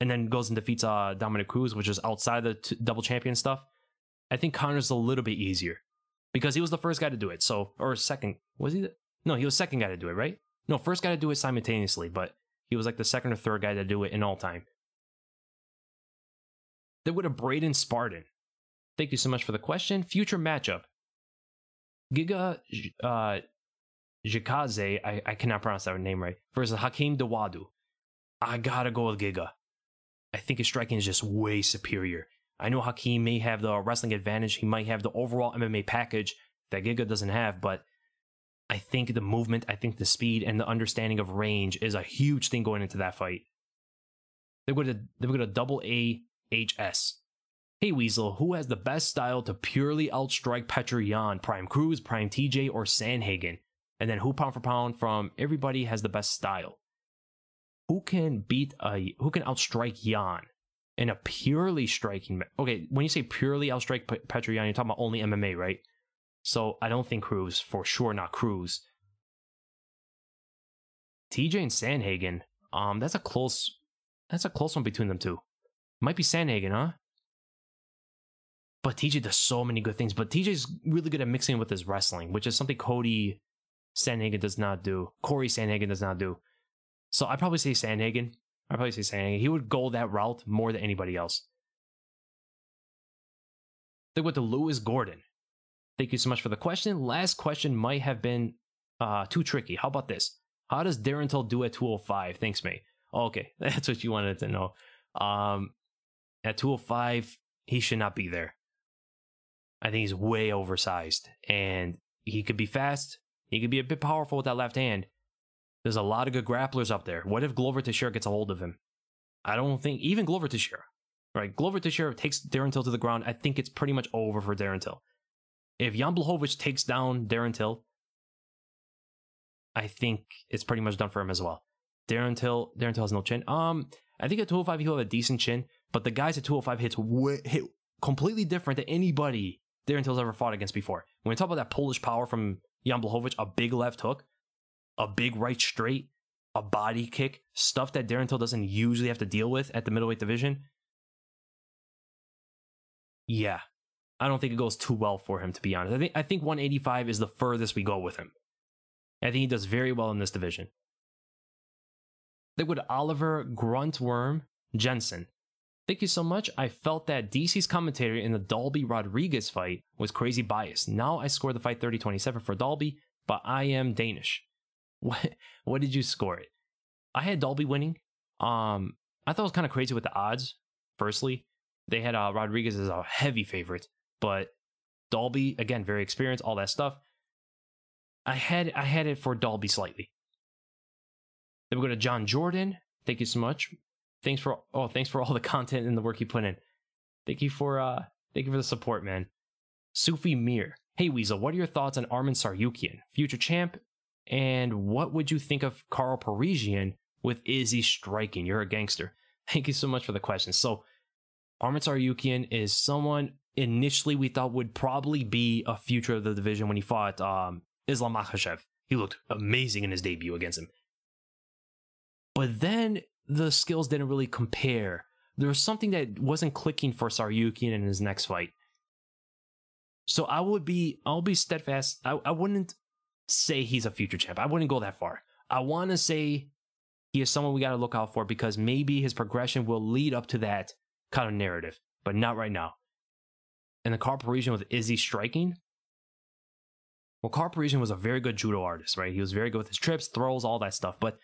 and then goes and defeats uh, Dominic Cruz, which is outside the t double champion stuff. I think Conor's a little bit easier, because he was the first guy to do it, so, or second, was he? The, no, he was second guy to do it, right? No, first guy to do it simultaneously, but he was like the second or third guy to do it in all time. Then with a Braden Spartan, thank you so much for the question. Future matchup. Giga uh, Jikaze, I, I cannot pronounce that name right, versus Hakeem Dawoodu. I gotta go with Giga. I think his striking is just way superior. I know Hakeem may have the wrestling advantage. He might have the overall M M A package that Giga doesn't have, but I think the movement, I think the speed, and the understanding of range is a huge thing going into that fight. They're going to, they're going to double A H S. Hey Weasel, who has the best style to purely outstrike Petr Yan, Prime Cruz, Prime T J, or Sandhagen? And then who pound for pound from everybody has the best style? Who can beat a, who can outstrike Yan in a purely striking? Okay, when you say purely outstrike Petr Yan, you're talking about only M M A, right? So I don't think Cruz, for sure not Cruz. T J and Sandhagen, um, that's a close, that's a close one between them two. Might be Sandhagen, huh? But T J does so many good things. But T J's really good at mixing with his wrestling, which is something Cody Sandhagen does not do. Corey Sandhagen does not do. So I'd probably say Sandhagen. I'd probably say Sandhagen. He would go that route more than anybody else. Then with the Lewis Gordon. Thank you so much for the question. Last question might have been uh, too tricky. How about this? How does Darren Till do at two oh five? Thanks, mate. Okay, that's what you wanted to know. Um, at two oh five, he should not be there. I think he's way oversized, and he could be fast. He could be a bit powerful with that left hand. There's a lot of good grapplers up there. What if Glover Teixeira gets a hold of him? I don't think, even Glover Teixeira, right? Glover Teixeira takes Darren Till to the ground. I think it's pretty much over for Darren Till. If Jan Blachowicz takes down Darren Till, I think it's pretty much done for him as well. Darren Till, Darren Till has no chin. Um, I think at two oh five, he'll have a decent chin, but the guys at two oh five hits way, hit completely different than anybody Darren Till's ever fought against before. When we talk about that Polish power from Jan Blachowicz, a big left hook, a big right straight, a body kick, stuff that Darren Till doesn't usually have to deal with at the middleweight division. Yeah, I don't think it goes too well for him, to be honest. I think, I think one eighty-five is the furthest we go with him. I think he does very well in this division. Then with Oliver Gruntworm Jensen. Thank you so much. I felt that D C's commentary in the Dalby Rodriguez fight was crazy biased. Now I scored the fight thirty twenty-seven for Dalby, but I am Danish. What what did you score it? I had Dalby winning. Um, I thought it was kind of crazy with the odds. Firstly, they had uh, Rodriguez as a heavy favorite, but Dalby, again, very experienced, all that stuff. I had I had it for Dalby slightly. Then we go to John Jordan. Thank you so much. Thanks for oh, thanks for all the content and the work you put in. Thank you for uh, thank you for the support, man. Sufi Mir, hey Weasel, what are your thoughts on Arman Tsarukyan, future champ, and what would you think of Carl Parisian with Izzy striking? You're a gangster. Thank you so much for the question. So, Arman Tsarukyan is someone initially we thought would probably be a future of the division when he fought um, Islam Makhachev. He looked amazing in his debut against him, but then the skills didn't really compare. There was something that wasn't clicking for Tsarukyan in his next fight. So I would be, I'll be steadfast. I, I wouldn't say he's a future champ. I wouldn't go that far. I want to say he is someone we got to look out for because maybe his progression will lead up to that kind of narrative, but not right now. And the Carl Parisian with Izzy striking. Well, Carl Parisian was a very good judo artist, right? He was very good with his trips, throws, all that stuff, but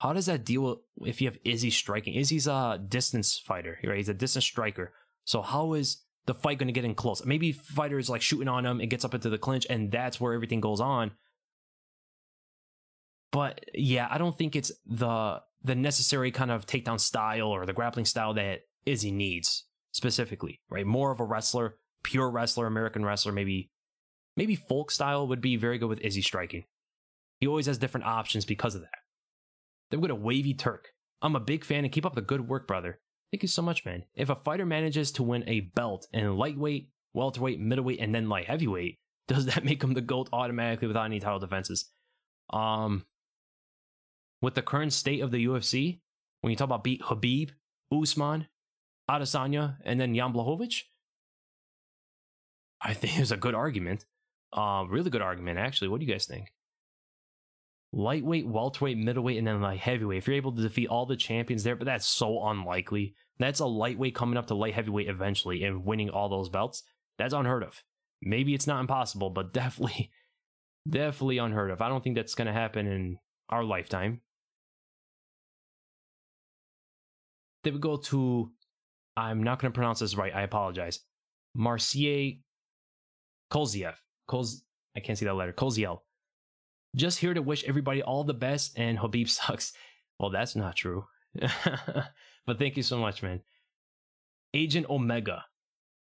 how does that deal if you have Izzy striking? Izzy's a distance fighter, right? He's a distance striker. So how is the fight going to get in close? Maybe fighters like shooting on him and gets up into the clinch, and that's where everything goes on. But yeah, I don't think it's the the necessary kind of takedown style or the grappling style that Izzy needs specifically, right? More of a wrestler, pure wrestler, American wrestler, maybe maybe folk style would be very good with Izzy striking. He always has different options because of that. Then we got a wavy Turk. I'm a big fan, and keep up the good work, brother. Thank you so much, man. If a fighter manages to win a belt in lightweight, welterweight, middleweight, and then light heavyweight, does that make him the GOAT automatically without any title defenses? Um, with the current state of the U F C, when you talk about beat Khabib, Usman, Adesanya, and then Jan Blachowicz, I think it's a good argument. Uh, really good argument, actually. What do you guys think? Lightweight, welterweight, middleweight, and then light heavyweight. If you're able to defeat all the champions there, but that's so unlikely. That's a lightweight coming up to light heavyweight eventually and winning all those belts. That's unheard of. Maybe it's not impossible, but definitely, definitely unheard of. I don't think that's going to happen in our lifetime. Then we go to, I'm not going to pronounce this right, I apologize. Marcin Tybura. Koz, I can't see that letter. Koziel. Just here to wish everybody all the best, and Khabib sucks. Well, that's not true. But thank you so much, man. Agent Omega.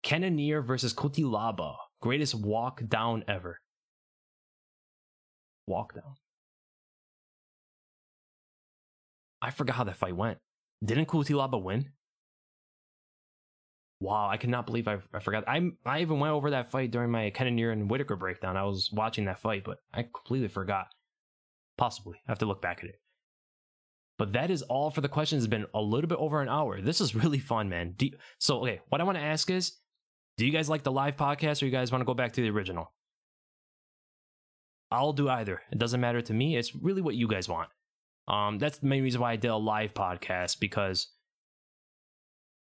Cannonier versus Kutilaba. Greatest walk down ever. Walk down. I forgot how that fight went. Didn't Kutilaba win? Wow, I cannot believe I, I forgot. I I even went over that fight during my Cannonier and Whitaker breakdown. I was watching that fight, but I completely forgot. Possibly. I have to look back at it. But that is all for the questions. It's been a little bit over an hour. This is really fun, man. Do you, so, okay, what I want to ask is, do you guys like the live podcast or you guys want to go back to the original? I'll do either. It doesn't matter to me. It's really what you guys want. Um, that's the main reason why I did a live podcast, because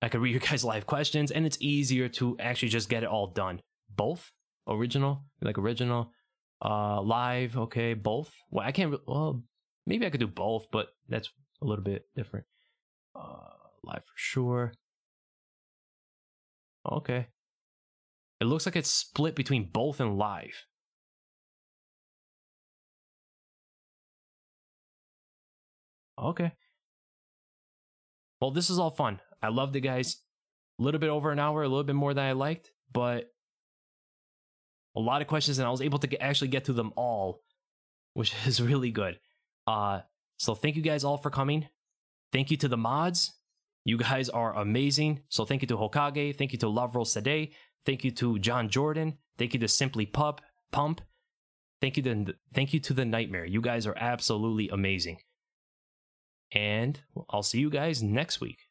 I could read your guys' live questions, and it's easier to actually just get it all done. Both? Original? Like original? Uh, live? Okay, both? Well, I can't... Well, maybe I could do both, but that's a little bit different. Uh, live for sure. Okay. It looks like it's split between both and live. Okay. Well, this is all fun. I loved it, guys. A little bit over an hour, a little bit more than I liked, but a lot of questions, and I was able to get, actually get to them all, which is really good. Uh, so thank you guys all for coming. Thank you to the mods. You guys are amazing. So thank you to Hokage. Thank you to Lavrov Sadeh. Thank you to John Jordan. Thank you to Simply Pup, Pump. Thank you to, thank you to the Nightmare. You guys are absolutely amazing. And I'll see you guys next week.